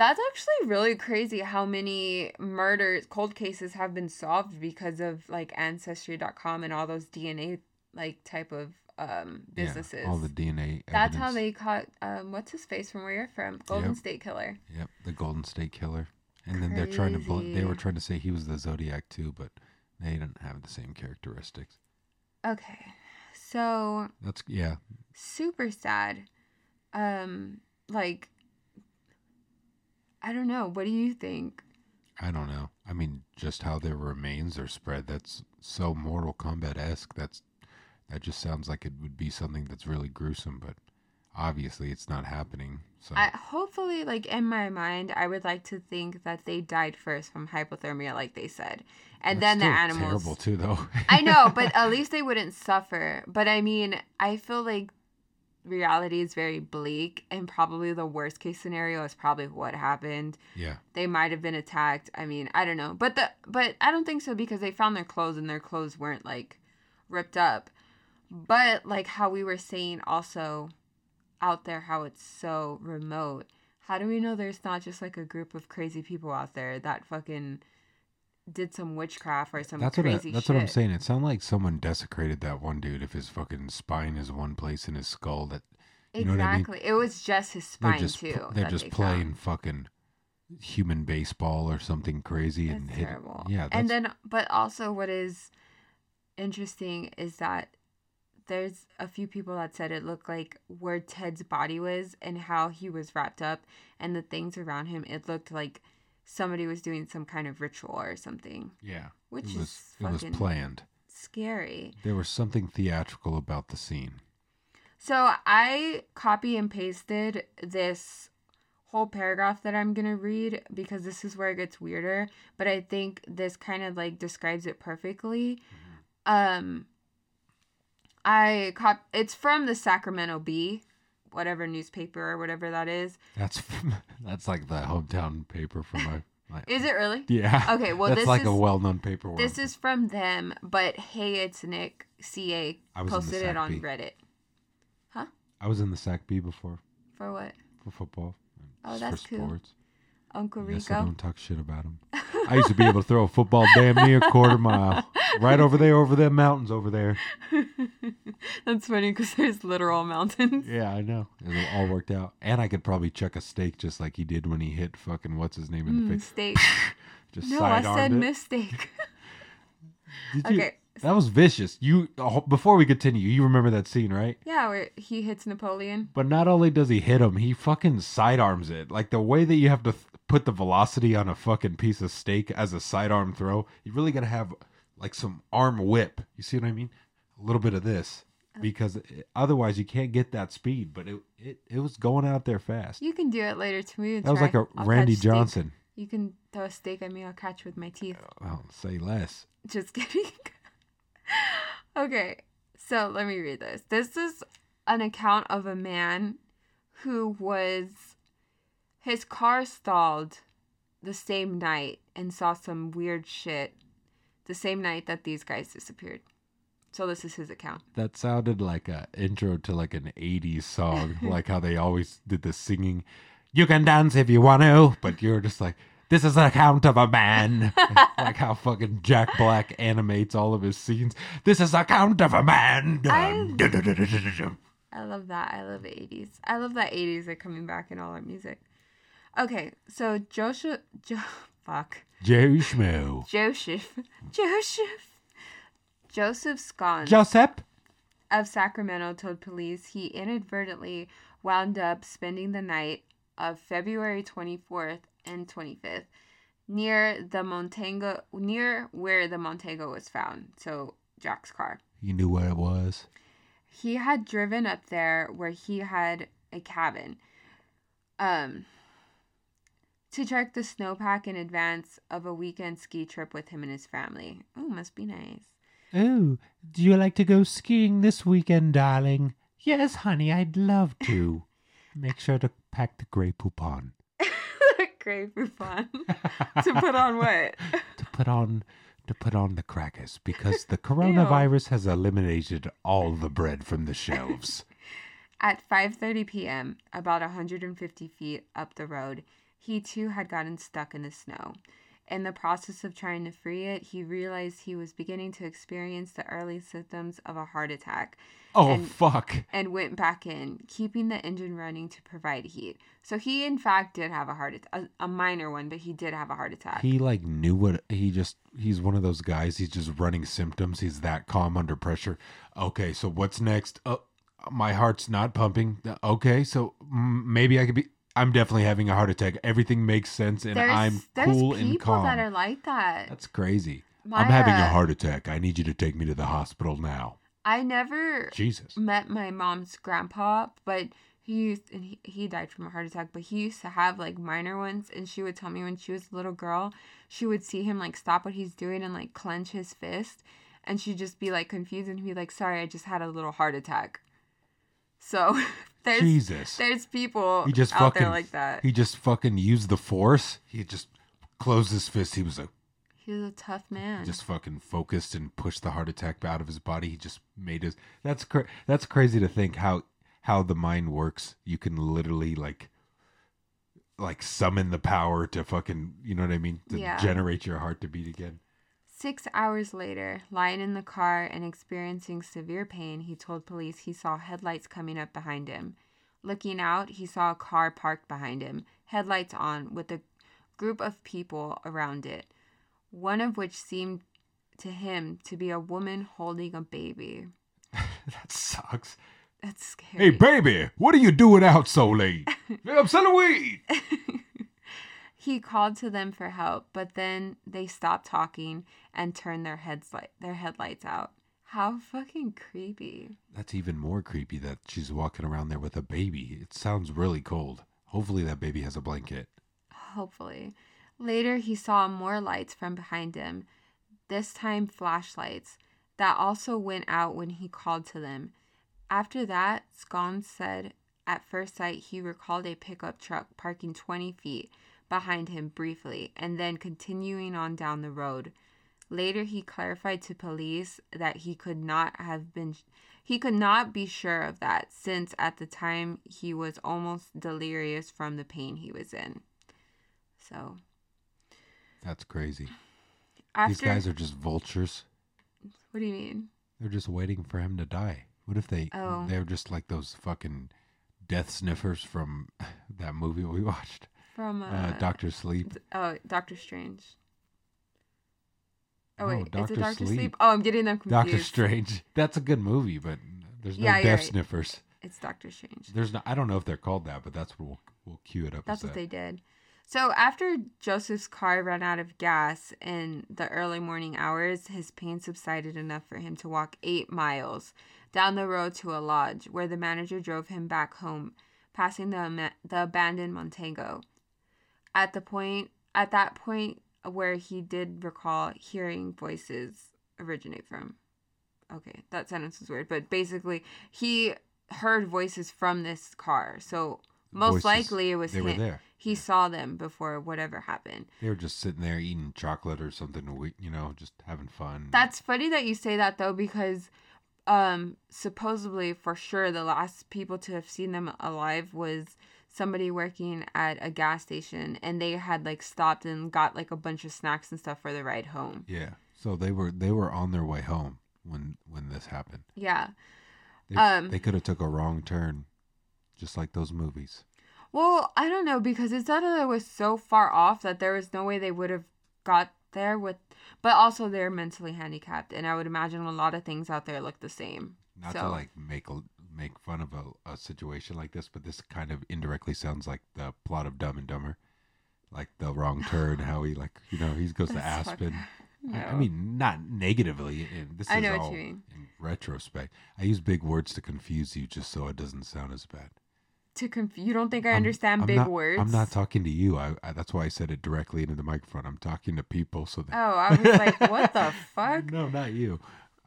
That's actually really crazy how many murders, cold cases have been solved because of like ancestry dot com and all those D N A like type of um, businesses. Yeah, all the D N A. That's evidence. How they caught um, what's his face from where you're from, Golden yep. State Killer. Yep, the Golden State Killer. And crazy. Then they're trying to bl- they were trying to say he was the Zodiac too, but they didn't have the same characteristics. Okay. So that's yeah. super sad. Um, like, I don't know. What do you think? I don't know. I mean, just how their remains are spread. That's so Mortal Kombat-esque. That's that just sounds like it would be something that's really gruesome, but obviously it's not happening. So I, hopefully, like in my mind, I would like to think that they died first from hypothermia, like they said, and that's then the animals. Terrible too, though. I know, but at least they wouldn't suffer. But I mean, I feel like reality is very bleak, and probably the worst case scenario is probably what happened. Yeah, they might have been attacked. I mean, I don't know, but the but I don't think so because they found their clothes and their clothes weren't like ripped up. But like how we were saying also out there, how it's so remote. How do we know there's not just like a group of crazy people out there that fucking did some witchcraft or some that's crazy what I, that's shit. What I'm saying. It sounded like someone desecrated that one dude if his fucking spine is one place in his skull. That you exactly. know what I mean? It was just his spine they're just, too. They're just they playing found. Fucking human baseball or something crazy that's and terrible. Hit, yeah, that's... and then but also what is interesting is that there's a few people that said it looked like where Ted's body was and how he was wrapped up and the things around him. It looked like somebody was doing some kind of ritual or something. Yeah. Which it was, is it was planned. Scary. There was something theatrical about the scene. So I copy and pasted this whole paragraph that I'm going to read because this is where it gets weirder. But I think this kind of like describes it perfectly. Mm-hmm. Um, I cop- It's from the Sacramento Bee. Whatever newspaper or whatever that is. That's from, that's like the hometown paper for my... my is it really? Yeah. Okay, well that's this like is... like a well-known paper. This is from them, but Hey It's Nick C A posted it on Reddit. Huh? I was in the Sac B before. For what? For football. Oh, that's cool. For sports. Uncle Rico. I guess I don't talk shit about him. I used to be able to throw a football damn near a quarter mile. Right over there, over them mountains over there. That's funny because there's literal mountains. Yeah, I know. It all worked out. And I could probably chuck a steak just like he did when he hit fucking what's his name in the face. Steak. Just no, I said it. Mistake. Did okay. You, that was vicious. You before we continue, you remember that scene, right? Yeah, where he hits Napoleon. But not only does he hit him, he fucking sidearms it. Like the way that you have to th- put the velocity on a fucking piece of steak as a sidearm throw, you really got to have like some arm whip. You see what I mean? A little bit of this. Because it, otherwise you can't get that speed. But it, it it was going out there fast. You can do it later to me. That try. Was like a I'll Randy Johnson. Steak. You can throw a steak at me. I'll catch with my teeth. Well, say less. Just kidding. Okay. So let me read this. This is an account of a man who was... His car stalled the same night and saw some weird shit. The same night that these guys disappeared. So this is his account. That sounded like an intro to like an eighties song. Like how they always did the singing. You can dance if you want to. But you're just like, this is an account of a man. Like how fucking Jack Black animates all of his scenes. This is an account of a man. I, I love that. I love the eighties. I love that eighties are coming back in all our music. Okay, so Joshua... Jo- fuck. Joseph. Joseph. Joseph. Joseph Scone. Joseph. Of Sacramento told police he inadvertently wound up spending the night of February twenty-fourth and twenty-fifth near the Montego, near where the Montego was found. So Jack's car. You knew where it was. He had driven up there where he had a cabin. Um... To check the snowpack in advance of a weekend ski trip with him and his family. Oh, must be nice. Oh, do you like to go skiing this weekend, darling? Yes, honey, I'd love to. Make sure to pack the Grey Poupon. The Grey Poupon. To put on what? to put on, to put on the crackers because the coronavirus has eliminated all the bread from the shelves. At five thirty p.m., about one hundred fifty feet up the road. He too had gotten stuck in the snow. In the process of trying to free it, he realized he was beginning to experience the early symptoms of a heart attack. Oh, and, fuck. And went back in, keeping the engine running to provide heat. So he, in fact, did have a heart attack, a, a minor one, but he did have a heart attack. He, like, knew what he just, he's one of those guys. He's just running symptoms. He's that calm under pressure. Okay, so what's next? Oh, my heart's not pumping. Okay, so maybe I could be. I'm definitely having a heart attack. Everything makes sense, and there's, I'm cool and calm. There's people that are like that. That's crazy. Maya, I'm having a heart attack. I need you to take me to the hospital now. I never Jesus. met my mom's grandpa, but he used, and he, he died from a heart attack, but he used to have, like, minor ones, and she would tell me when she was a little girl, she would see him, like, stop what he's doing and, like, clench his fist, and she'd just be, like, confused, and he'd be like, sorry, I just had a little heart attack. So... There's, Jesus. There's people he just out fucking, there like that. He just fucking used the force. He just closed his fist. He was a... He was a tough man. He just fucking focused and pushed the heart attack out of his body. He just made his... That's cra- that's crazy to think how, how the mind works. You can literally, like, like summon the power to fucking... You know what I mean? To yeah. generate your heart to beat again. Six hours later, lying in the car and experiencing severe pain, he told police he saw headlights coming up behind him. Looking out, he saw a car parked behind him, headlights on, with a group of people around it, one of which seemed to him to be a woman holding a baby. That sucks. That's scary. Hey, baby, what are you doing out so late? I'm selling weed. He called to them for help, but then they stopped talking and turned their heads light, their headlights out. How fucking creepy. That's even more creepy that she's walking around there with a baby. It sounds really cold. Hopefully that baby has a blanket. Hopefully. Later, he saw more lights from behind him, this time flashlights, that also went out when he called to them. After that, Scone said at first sight he recalled a pickup truck parking twenty feet behind him briefly, and then continuing on down the road. Later, he clarified to police that he could not have been, he could not be sure of that, since at the time he was almost delirious from the pain he was in. So. That's crazy. After, These guys are just vultures. What do you mean? They're just waiting for him to die. What if they, oh. they're just like those fucking death sniffers from that movie we watched. From uh, uh, Doctor Sleep. Oh, Doctor Strange. Oh, no, wait. Doctor is it Doctor Sleep? Sleep? Oh, I'm getting them confused. Doctor Strange. That's a good movie, but there's no yeah, death right. sniffers. It's Doctor Strange. There's no, I don't know if they're called that, but that's what we'll, we'll cue it up That's as what that. they did. So after Joseph's car ran out of gas in the early morning hours, his pain subsided enough for him to walk eight miles down the road to a lodge where the manager drove him back home, passing the the abandoned Montego. At the point, at that point where he did recall hearing voices originate from. Okay, that sentence was weird, but basically he heard voices from this car. So most voices, likely it was they him. Were there. He yeah. saw them before whatever happened. They were just sitting there eating chocolate or something, you know, just having fun. That's funny that you say that, though, because um, supposedly for sure the last people to have seen them alive was... somebody working at a gas station, and they had like stopped and got like a bunch of snacks and stuff for the ride home. Yeah. So they were they were on their way home when when this happened. Yeah. They, um, they could have took a wrong turn, just like those movies. Well, I don't know, because it's not that it was so far off that there was no way they would have got there with, but also they're mentally handicapped, and I would imagine a lot of things out there look the same. Not so. to like make a make fun of a, a situation like this, but this kind of indirectly sounds like the plot of Dumb and Dumber, like the wrong turn, how he like, you know, he goes That's to Aspen. No. I, I mean, not negatively. And this I is know all what you mean. In retrospect. I use big words to confuse you just so it doesn't sound as bad. To confuse you don't think I I'm, understand I'm big not, words. I'm not talking to you. I, I that's why I said it directly into the microphone. I'm talking to people so that. Oh, I was like, what the fuck? No, not you.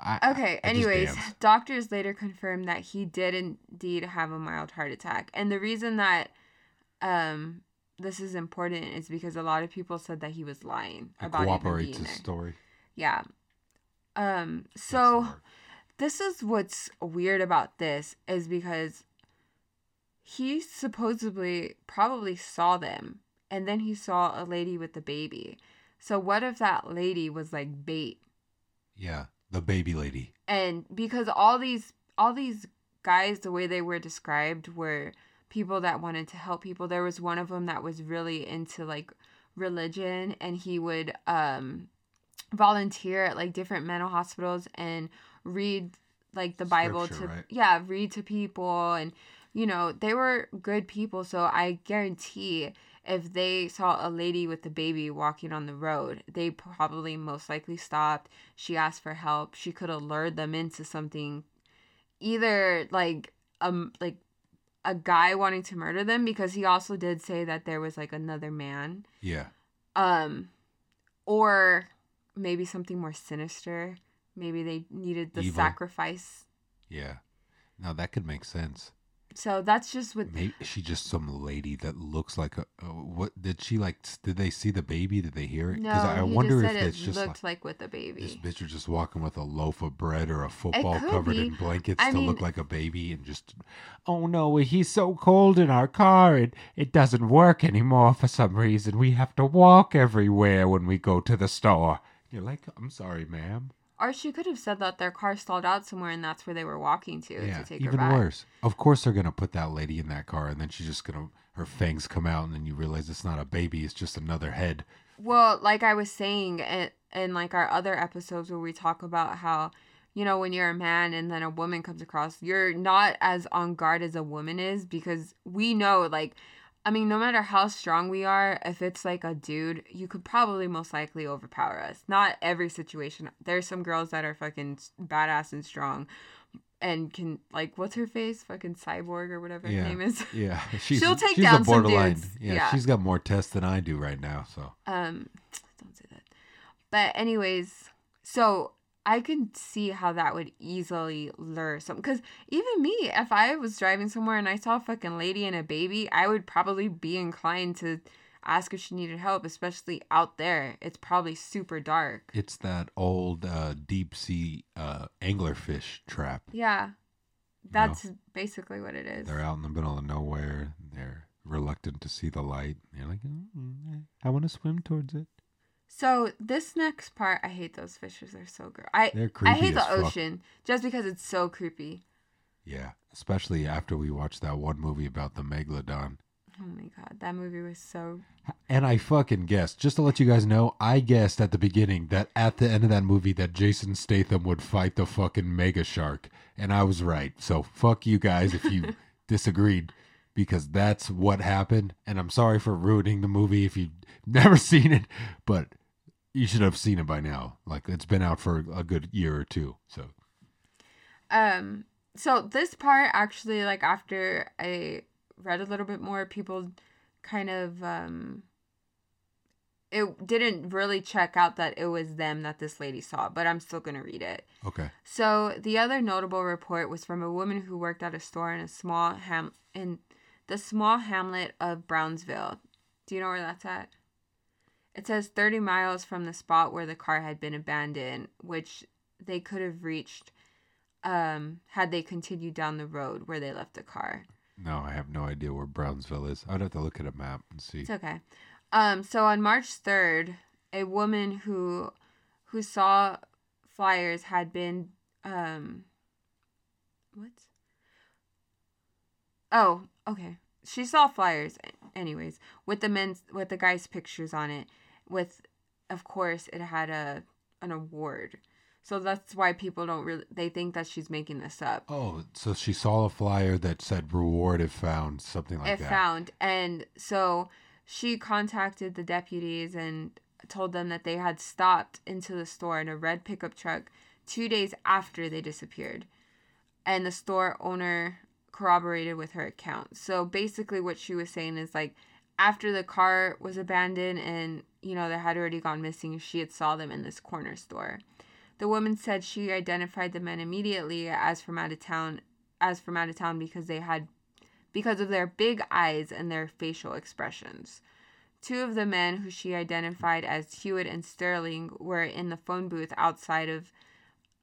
I, okay, I, I anyways, doctors later confirmed that he did indeed have a mild heart attack. And the reason that um, this is important is because a lot of people said that he was lying it about corroborates his story. Yeah. Um. So this is what's weird about this is because he supposedly probably saw them and then he saw a lady with the baby. So what if that lady was like bait? Yeah, the baby lady. And because all these all these guys, the way they were described, were people that wanted to help people. There was one of them that was really into like religion, and he would um volunteer at like different mental hospitals and read like the Bible Scripture, to right? yeah, read to people, and you know, they were good people. So I guarantee if they saw a lady with a baby walking on the road, they probably most likely stopped. She asked for help. She could have lured them into something, either like um like a guy wanting to murder them, because he also did say that there was like another man. Yeah. Um, or maybe something more sinister. Maybe they needed the Evil. sacrifice. Yeah. No, that could make sense. So that's just what... Maybe she just some lady that looks like a... Uh, what did she like... Did they see the baby? Did they hear it? Because no, I wonder if it it's just looked like, like with a baby. This bitch was just walking with a loaf of bread or a football covered be. in blankets I to mean, look like a baby and just... Oh no, he's so cold in our car. It, it doesn't work anymore for some reason. We have to walk everywhere when we go to the store. You're like, I'm sorry, ma'am. Or she could have said that their car stalled out somewhere and that's where they were walking to yeah, to take her back. Yeah, even worse. Of course they're going to put that lady in that car, and then she's just going to, her fangs come out, and then you realize it's not a baby, it's just another head. Well, like I was saying in, in like our other episodes where we talk about how, you know, when you're a man and then a woman comes across, you're not as on guard as a woman is, because we know, like, I mean, no matter how strong we are, if it's like a dude, you could probably most likely overpower us. Not every situation. There's some girls that are fucking badass and strong and can, like, what's her face? Fucking Cyborg or whatever yeah. her name is. Yeah. She's, She'll take she's down a borderline. Some dudes. Yeah, yeah. She's got more tests than I do right now, so. Um, don't say that. But anyways, so I could see how that would easily lure some. Because even me, if I was driving somewhere and I saw a fucking lady and a baby, I would probably be inclined to ask if she needed help, especially out there. It's probably super dark. It's that old uh, deep sea uh, anglerfish trap. Yeah. That's you know? basically what it is. They're out in the middle of nowhere. They're reluctant to see the light. They're like, mm-hmm, I want to swim towards it. So this next part, I hate those fishes. They're so gross. I, They're creepy I hate the ocean fuck. just because it's so creepy. Yeah, especially after we watched that one movie about the megalodon. Oh my God, that movie was so... And I fucking guessed, just to let you guys know, I guessed at the beginning that at the end of that movie that Jason Statham would fight the fucking mega shark. And I was right. So fuck you guys if you disagreed. Because that's what happened. And I'm sorry for ruining the movie if you've never seen it. But you should have seen it by now. Like, it's been out for a good year or two. So um, so this part, actually, like, after I read a little bit more, people kind of... Um, it didn't really check out that it was them that this lady saw. But I'm still going to read it. Okay. So the other notable report was from a woman who worked at a store in a small ham... in the small hamlet of Brownsville. Do you know where that's at? It says thirty miles from the spot where the car had been abandoned, which they could have reached um, had they continued down the road where they left the car. No, I have no idea where Brownsville is. I'd have to look at a map and see. It's okay. Um, so on March third, a woman who who saw flyers had been... Um, what? Oh, okay. She saw flyers, anyways, with the men's, with the guys' pictures on it. With, of course, it had a an award, so that's why people don't really. They think that she's making this up. Oh, so she saw a flyer that said "reward if found," something like if that. If found, and so she contacted the deputies and told them that they had stopped into the store in a red pickup truck two days after they disappeared, and the store owner corroborated with her account. So basically what she was saying is, like, after the car was abandoned and, you know, they had already gone missing, she had saw them in this corner store. The woman said she identified the men immediately as from out of town as from out of town because they had because of their big eyes and their facial expressions. Two of the men who she identified as Hewitt and Sterling were in the phone booth outside of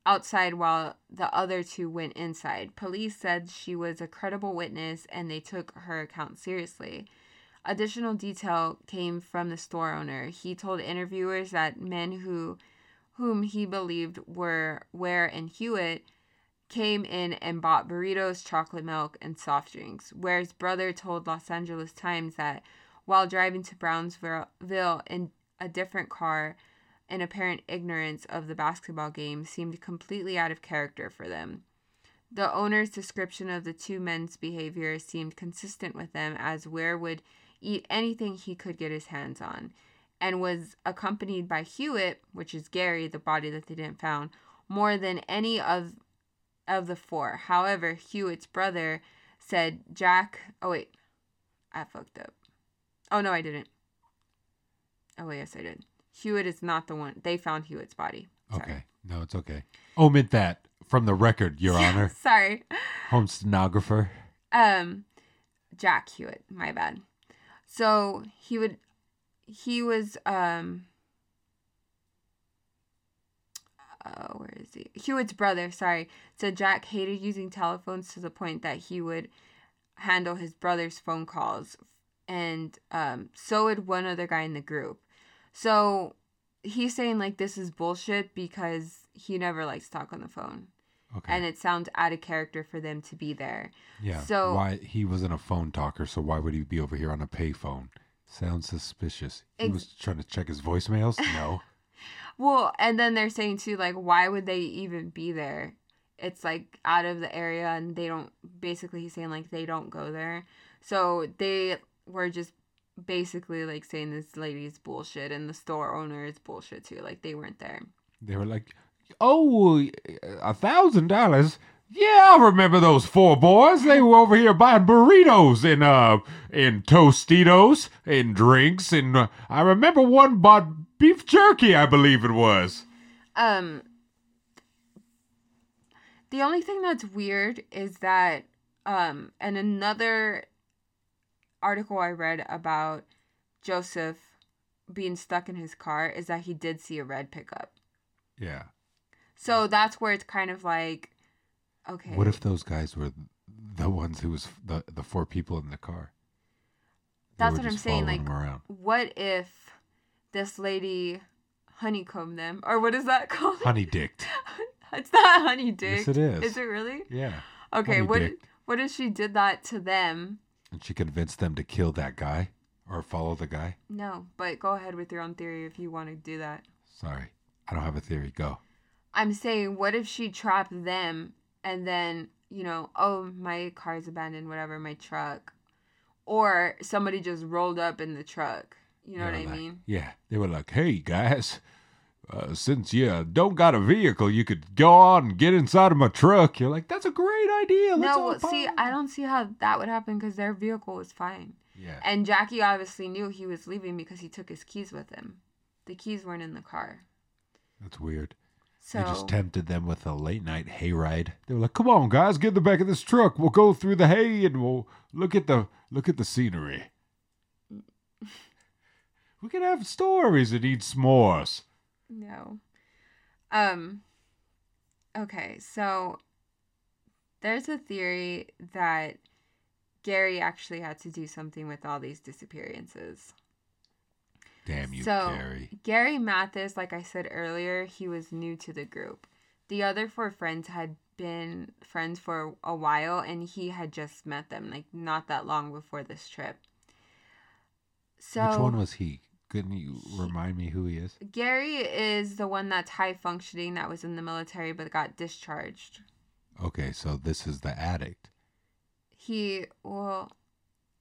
outside while the other two went inside. Police said she was a credible witness and they took her account seriously. Additional detail came from the store owner. He told interviewers that men who, whom he believed were Weiher and Hewitt came in and bought burritos, chocolate milk, and soft drinks. Ware's brother told Los Angeles Times that while driving to Brownsville in a different car, an apparent ignorance of the basketball game seemed completely out of character for them. The owner's description of the two men's behavior seemed consistent with them, as Weiher would eat anything he could get his hands on, and was accompanied by Hewitt, which is Gary, the body that they didn't found, more than any of of the four. However, Hewitt's brother said Jack... Oh, wait. I fucked up. Oh, no, I didn't. Oh, yes, I did. Hewitt is not the one. They found Hewitt's body. Sorry. Okay. No, it's okay. Omit that from the record, Your Honor. Sorry. Home stenographer. Um, Jack Hewitt. My bad. So, he would... He was, um, oh, where is he? Hewitt's brother, sorry. So Jack hated using telephones to the point that he would handle his brother's phone calls. And um, so would one other guy in the group. So he's saying, like, this is bullshit because he never likes to talk on the phone. Okay. And it sounds out of character for them to be there. Yeah. So why he wasn't a phone talker, so why would he be over here on a pay phone? Sounds suspicious. He Ex- was trying to check his voicemails? No. Well, and then they're saying, too, like, why would they even be there? It's, like, out of the area, and they don't... Basically, he's saying, like, they don't go there. So they were just basically, like, saying this lady's bullshit, and the store owner is bullshit, too. Like, they weren't there. They were like, oh, a thousand dollars... Yeah, I remember those four boys. They were over here buying burritos and uh and Tostitos and drinks, and uh, I remember one bought beef jerky, I believe it was. Um, the only thing that's weird is that um, and another article I read about Joseph being stuck in his car is that he did see a red pickup. Yeah. So that's where it's kind of like. Okay. What if those guys were the ones who was the, the four people in the car? They That's what I'm saying. Like, what if this lady honeycombed them? Or what is that called? Honey-dicked. It's not honey-dicked. Yes, it is. Is it really? Yeah. Okay, what, what if she did that to them? And she convinced them to kill that guy? Or follow the guy? No, but go ahead with your own theory if you want to do that. Sorry. I don't have a theory. Go. I'm saying, what if she trapped them... And then, you know, oh, my car's abandoned, whatever, my truck. Or somebody just rolled up in the truck. You know what I mean? Yeah. They were like, hey, guys, uh, since you don't got a vehicle, you could go on and get inside of my truck. You're like, that's a great idea. Let's all party. No, well, see, I don't see how that would happen because their vehicle was fine. Yeah. And Jackie obviously knew he was leaving because he took his keys with him. The keys weren't in the car. That's weird. So, they just tempted them with a late-night hayride. They were like, come on, guys, get in the back of this truck. We'll go through the hay and we'll look at the look at the scenery. We can have stories and eat s'mores. No. Um. Okay, so there's a theory that Gary actually had to do something with all these disappearances. Damn you, so, Gary. Gary Mathis, like I said earlier, he was new to the group. The other four friends had been friends for a while, and he had just met them, like, not that long before this trip. So, which one was he? Couldn't you he, remind me who he is? Gary is the one that's high-functioning that was in the military but got discharged. Okay, so this is the addict. He, well...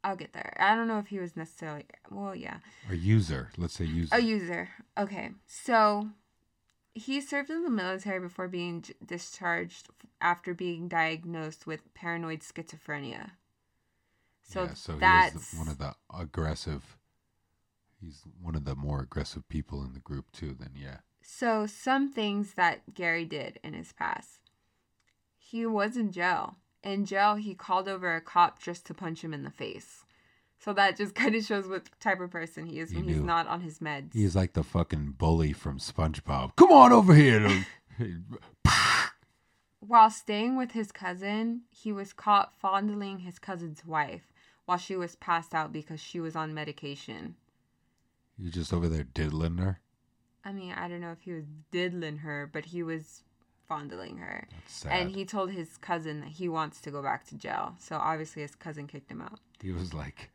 I'll get there. I don't know if he was necessarily... Well, yeah. A user. Let's say user. A user. Okay. So, he served in the military before being discharged after being diagnosed with paranoid schizophrenia. So, yeah, so that's... He's one of the aggressive... He's one of the more aggressive people in the group, too, then, yeah. So, some things that Gary did in his past. He was in jail. In jail, he called over a cop just to punch him in the face. So that just kind of shows what type of person he is he when knew. He's not on his meds. He's like the fucking bully from SpongeBob. Come on over here! While staying with his cousin, he was caught fondling his cousin's wife while she was passed out because she was on medication. You just over there diddling her? I mean, I don't know if he was diddling her, but he was fondling her. That's sad. And he told his cousin that he wants to go back to jail. So obviously his cousin kicked him out. He was like,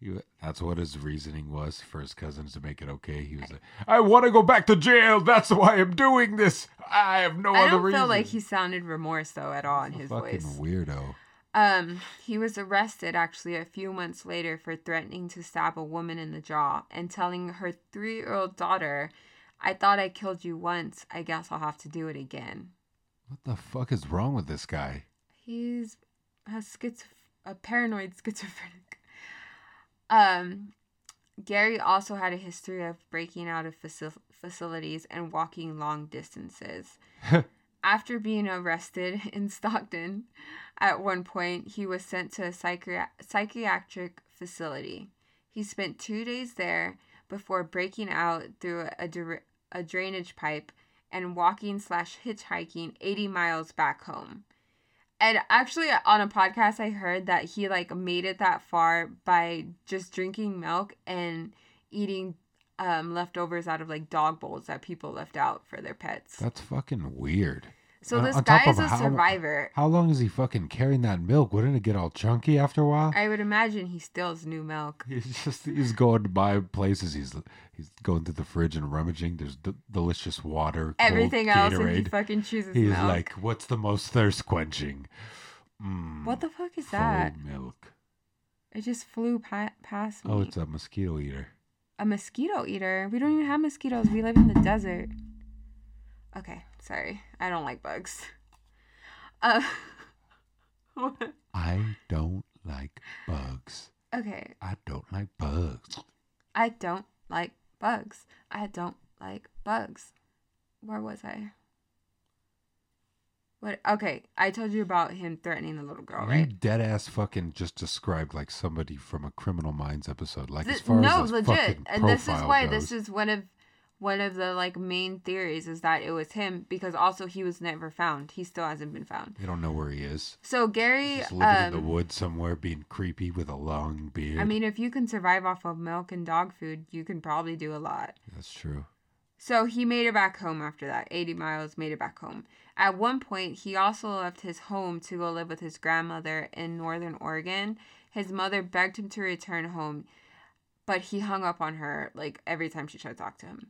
he, that's what his reasoning was for his cousins to make it okay. He was I, like, I want to go back to jail. That's why I'm doing this. I have no I other reason. I don't feel like he sounded remorse, though, at all in his fucking voice. Fucking weirdo. Um, he was arrested, actually, a few months later for threatening to stab a woman in the jaw and telling her three-year-old daughter, I thought I killed you once. I guess I'll have to do it again. What the fuck is wrong with this guy? He's a, schizo- a paranoid schizophrenic. Um, Gary also had a history of breaking out of faci- facilities and walking long distances. After being arrested in Stockton, at one point, he was sent to a psychri- psychiatric facility. He spent two days there before breaking out through a, dra- a drainage pipe and walking slash hitchhiking eighty miles back home. And actually, on a podcast, I heard that he, like, made it that far by just drinking milk and eating um, leftovers out of, like, dog bowls that people left out for their pets. That's fucking weird. So this guy is a survivor. How long is he fucking carrying that milk? Wouldn't it get all chunky after a while? I would imagine he steals new milk. He's just he's going to buy places. He's he's going through the fridge and rummaging. There's d- delicious water, everything else, and he fucking chooses milk. He's like, what's the most thirst quenching? Mm, what the fuck is that? Milk. It just flew pa- past me. Oh, it's a mosquito eater. A mosquito eater? We don't even have mosquitoes. We live in the desert. Okay, sorry. I don't like bugs. Uh, I don't like bugs. Okay. I don't like bugs. I don't like bugs. I don't like bugs. Where was I? What? Okay, I told you about him threatening the little girl, right? You dead-ass fucking just described like somebody from a Criminal Minds episode. Like, this, as far no, as his fucking profile goes. No, legit. And this is why goes. This is one of... One of the, like, main theories is that it was him because also he was never found. He still hasn't been found. They don't know where he is. So Gary... He's living um, in the woods somewhere being creepy with a long beard. I mean, if you can survive off of milk and dog food, you can probably do a lot. That's true. So he made it back home after that. eighty miles, made it back home. At one point, he also left his home to go live with his grandmother in Northern Oregon. His mother begged him to return home, but he hung up on her, like, every time she tried to talk to him.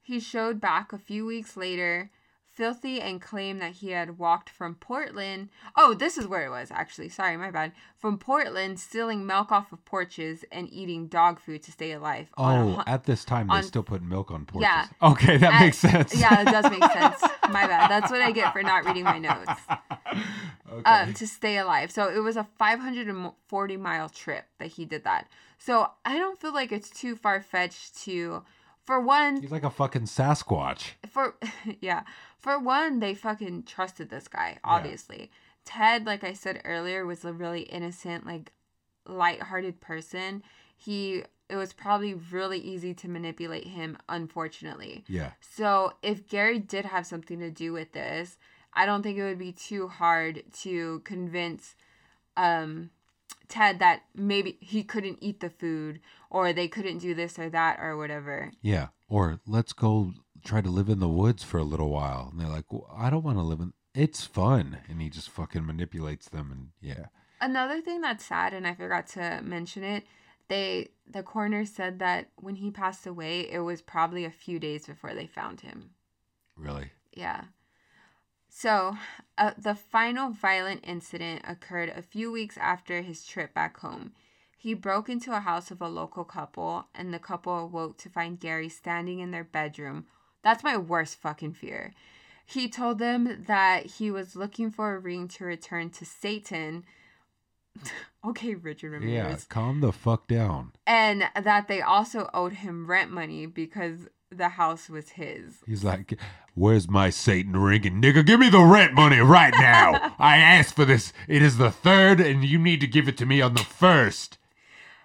He showed back a few weeks later, filthy, and claimed that he had walked from Portland. Oh, this is where it was, actually. Sorry, my bad. From Portland, stealing milk off of porches and eating dog food to stay alive. Oh, on a, at this time, on, they still put milk on porches. Yeah. Okay, that at, makes sense. Yeah, it does make sense. My bad. That's what I get for not reading my notes. Okay. Um, to stay alive. So it was a five hundred forty mile trip that he did that. So I don't feel like it's too far-fetched to... For one... He's like a fucking Sasquatch. For Yeah. For one, they fucking trusted this guy, obviously. Yeah. Ted, like I said earlier, was a really innocent, like, lighthearted person. He... It was probably really easy to manipulate him, unfortunately. Yeah. So, if Gary did have something to do with this, I don't think it would be too hard to convince... um. Ted that maybe he couldn't eat the food or they couldn't do this or that or whatever. Yeah. Or let's go try to live in the woods for a little while. And they're like, well, I don't want to live in... It's fun. And he just fucking manipulates them and yeah. Another thing that's sad, and I forgot to mention it, they the coroner said that when he passed away, it was probably a few days before they found him. Really? Yeah. So, uh, the final violent incident occurred a few weeks after his trip back home. He broke into a house of a local couple, and the couple awoke to find Gary standing in their bedroom. That's my worst fucking fear. He told them that he was looking for a ring to return to Satan. Okay, Richard Ramirez. Yeah, calm the fuck down. And that they also owed him rent money because... The house was his. He's like, where's my Satan ring? And nigga, give me the rent money right now. I asked for this. It is the third, and you need to give it to me on the first.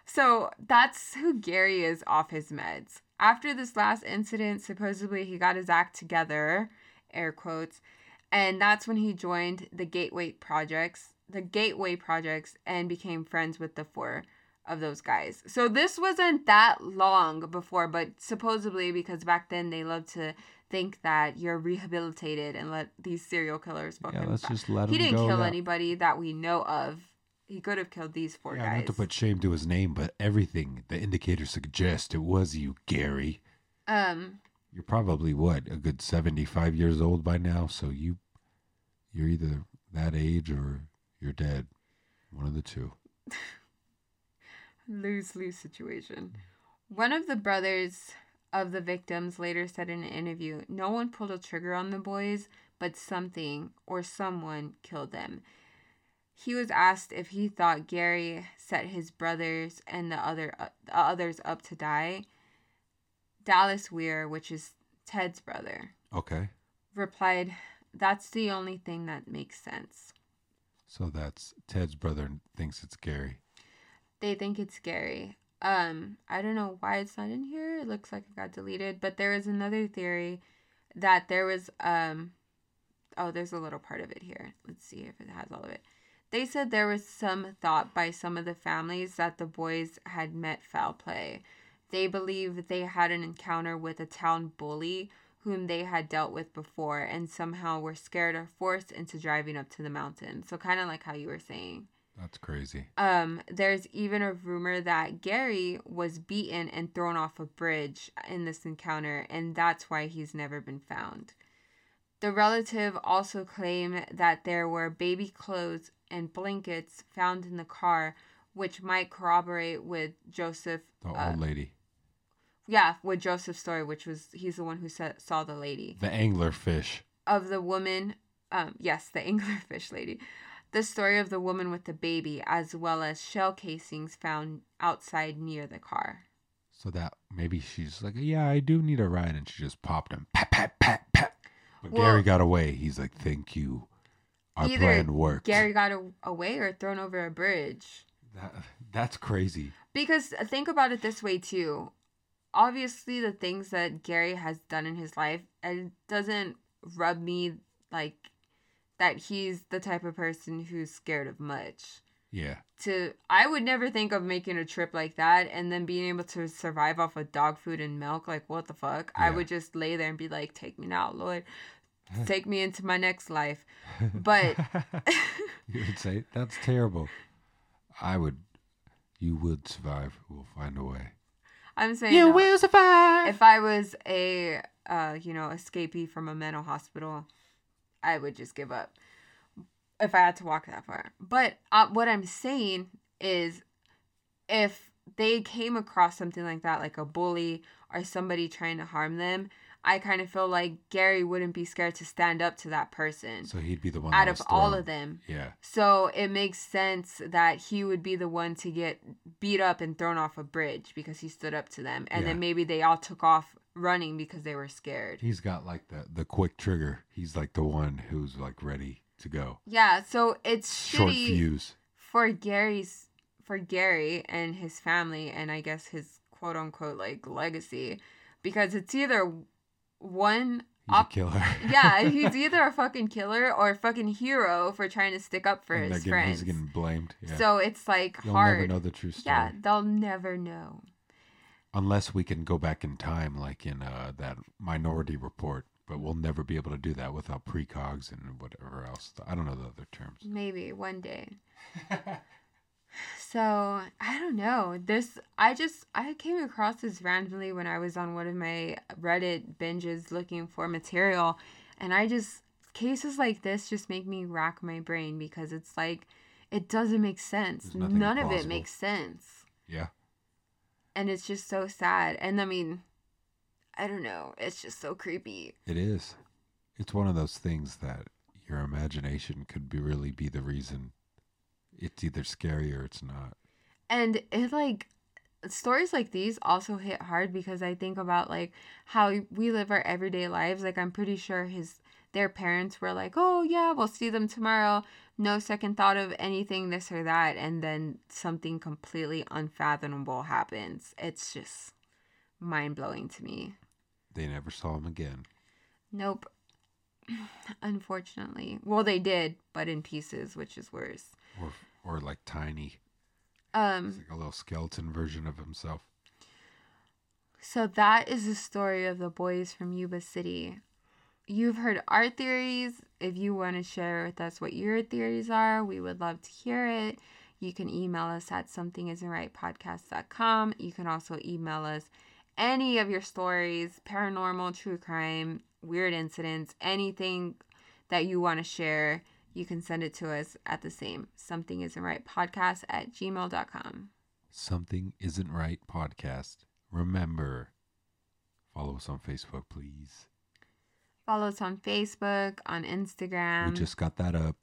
So that's who Gary is off his meds. After this last incident, supposedly he got his act together, air quotes, and that's when he joined the Gateway Projects, the Gateway Projects and became friends with the four of those guys. So this wasn't that long before, but supposedly because back then they loved to think that you're rehabilitated and let these serial killers fucking yeah, let's back. Just let him He didn't go kill that. Anybody that we know of. He could have killed these four yeah, guys. Not to put shame to his name, but everything the indicator suggests it was you, Gary. Um, you're probably what, a good seventy-five years old by now, so you you're either that age or you're dead. One of the two. Lose-lose situation. One of the brothers of the victims later said in an interview, no one pulled a trigger on the boys, but something or someone killed them. He was asked if he thought Gary set his brothers and the other uh, the others up to die. Dallas Weiher, which is Ted's brother, okay, replied, that's the only thing that makes sense. So that's Ted's brother thinks it's Gary. They think it's Gary. Um, I don't know why it's not in here. It looks like it got deleted. But there is another theory that there was... Um, oh, there's a little part of it here. Let's see if it has all of it. They said there was some thought by some of the families that the boys had met foul play. They believe they had an encounter with a town bully whom they had dealt with before and somehow were scared or forced into driving up to the mountain. So kind of like how you were saying. That's crazy. Um, there's even a rumor that Gary was beaten and thrown off a bridge in this encounter, and that's why he's never been found. The relative also claimed that there were baby clothes and blankets found in the car, which might corroborate with Joseph... The uh, old lady. Yeah, with Joseph's story, which was... He's the one who sa- saw the lady. The anglerfish. Of the woman... Um, yes, the anglerfish lady. The story of the woman with the baby, as well as shell casings found outside near the car. So that maybe she's like, yeah, I do need a ride. And she just popped him. Pat, pat, pat, pat. But well, Gary got away. He's like, thank you. Our plan worked. Gary got a- away or thrown over a bridge. That That's crazy. Because think about it this way, too. Obviously, the things that Gary has done in his life, it doesn't rub me like... that he's the type of person who's scared of much. Yeah. To I would never think of making a trip like that and then being able to survive off of dog food and milk. Like, what the fuck? Yeah. I would just lay there and be like, take me now, Lord. Take me into my next life. But... you would say, that's terrible. I would... You would survive. We'll find a way. I'm saying... You no. will survive! If I was a, uh, you know, escapee from a mental hospital... I would just give up if I had to walk that far. But uh, what I'm saying is if they came across something like that, like a bully or somebody trying to harm them, I kind of feel like Gary wouldn't be scared to stand up to that person. So he'd be the one out of all of them. Yeah. So it makes sense that he would be the one to get beat up and thrown off a bridge because he stood up to them. And yeah. then maybe they all took off running because they were scared. He's got like the, the quick trigger. He's like the one who's like ready to go. Yeah. So it's short shitty fuse for Gary's for Gary and his family and I guess his quote unquote like legacy because it's either. One op- killer. Yeah, he's either a fucking killer or a fucking hero for trying to stick up for and his getting, friends. He's getting blamed. Yeah. So it's like they'll hard. They'll never know the true story. Yeah, they'll never know. Unless we can go back in time, like in uh, that Minority Report, but we'll never be able to do that without precogs and whatever else. I don't know the other terms. Maybe one day. So I don't know. This I just I came across this randomly when I was on one of my Reddit binges looking for material, and I just cases like this just make me rack my brain because it's like it doesn't make sense. None of it makes sense. Yeah. And it's just so sad. And I mean, I don't know. It's just so creepy. It is. It's one of those things that your imagination could be really be the reason. It's either scary or it's not. And it like stories like these also hit hard because I think about like how we live our everyday lives. Like I'm pretty sure his their parents were like, oh yeah, we'll see them tomorrow. No second thought of anything, this or that. And then something completely unfathomable happens. It's just mind blowing to me. They never saw him again. Nope. Unfortunately. Well, they did, but in pieces, which is worse. Or, or like tiny. Um, it's like a little skeleton version of himself. So that is the story of the boys from Yuba City. You've heard our theories. If you want to share with us what your theories are, we would love to hear it. You can email us at something isn't right podcast dot com. You can also email us any of your stories, paranormal, true crime, weird incidents, anything that you want to share. You can send it to us at the same something isn't right podcast at gmail dot com. Something Isn't Right Podcast. Remember, follow us on Facebook, please. Follow us on Facebook, on Instagram. We just got that up,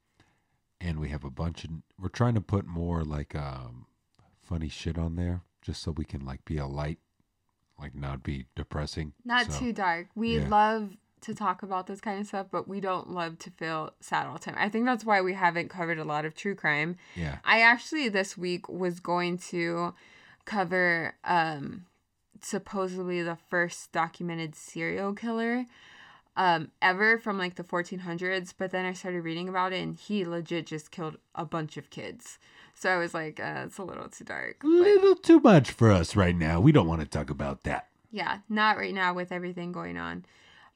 and we have a bunch of. We're trying to put more like um, funny shit on there, just so we can like be a light, like not be depressing, not so, too dark. We yeah. love to talk about this kind of stuff, but we don't love to feel sad all the time. I think that's why we haven't covered a lot of true crime. Yeah. I actually this week was going to cover um, supposedly the first documented serial killer um, ever from like the fourteen hundreds. But then I started reading about it and he legit just killed a bunch of kids. So I was like, uh, it's a little too dark. A little too much for us right now. We don't want to talk about that. Yeah, not right now with everything going on.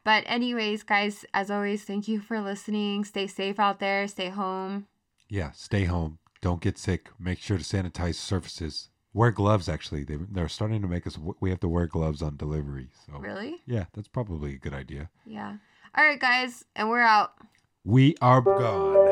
But anyways, guys, as always, thank you for listening. Stay safe out there. Stay home. Yeah, stay home. Don't get sick. Make sure to sanitize surfaces. Wear gloves, actually. They, they're starting to make us, we have to wear gloves on delivery. So really? Yeah, that's probably a good idea. Yeah. All right, guys, and we're out. We are gone.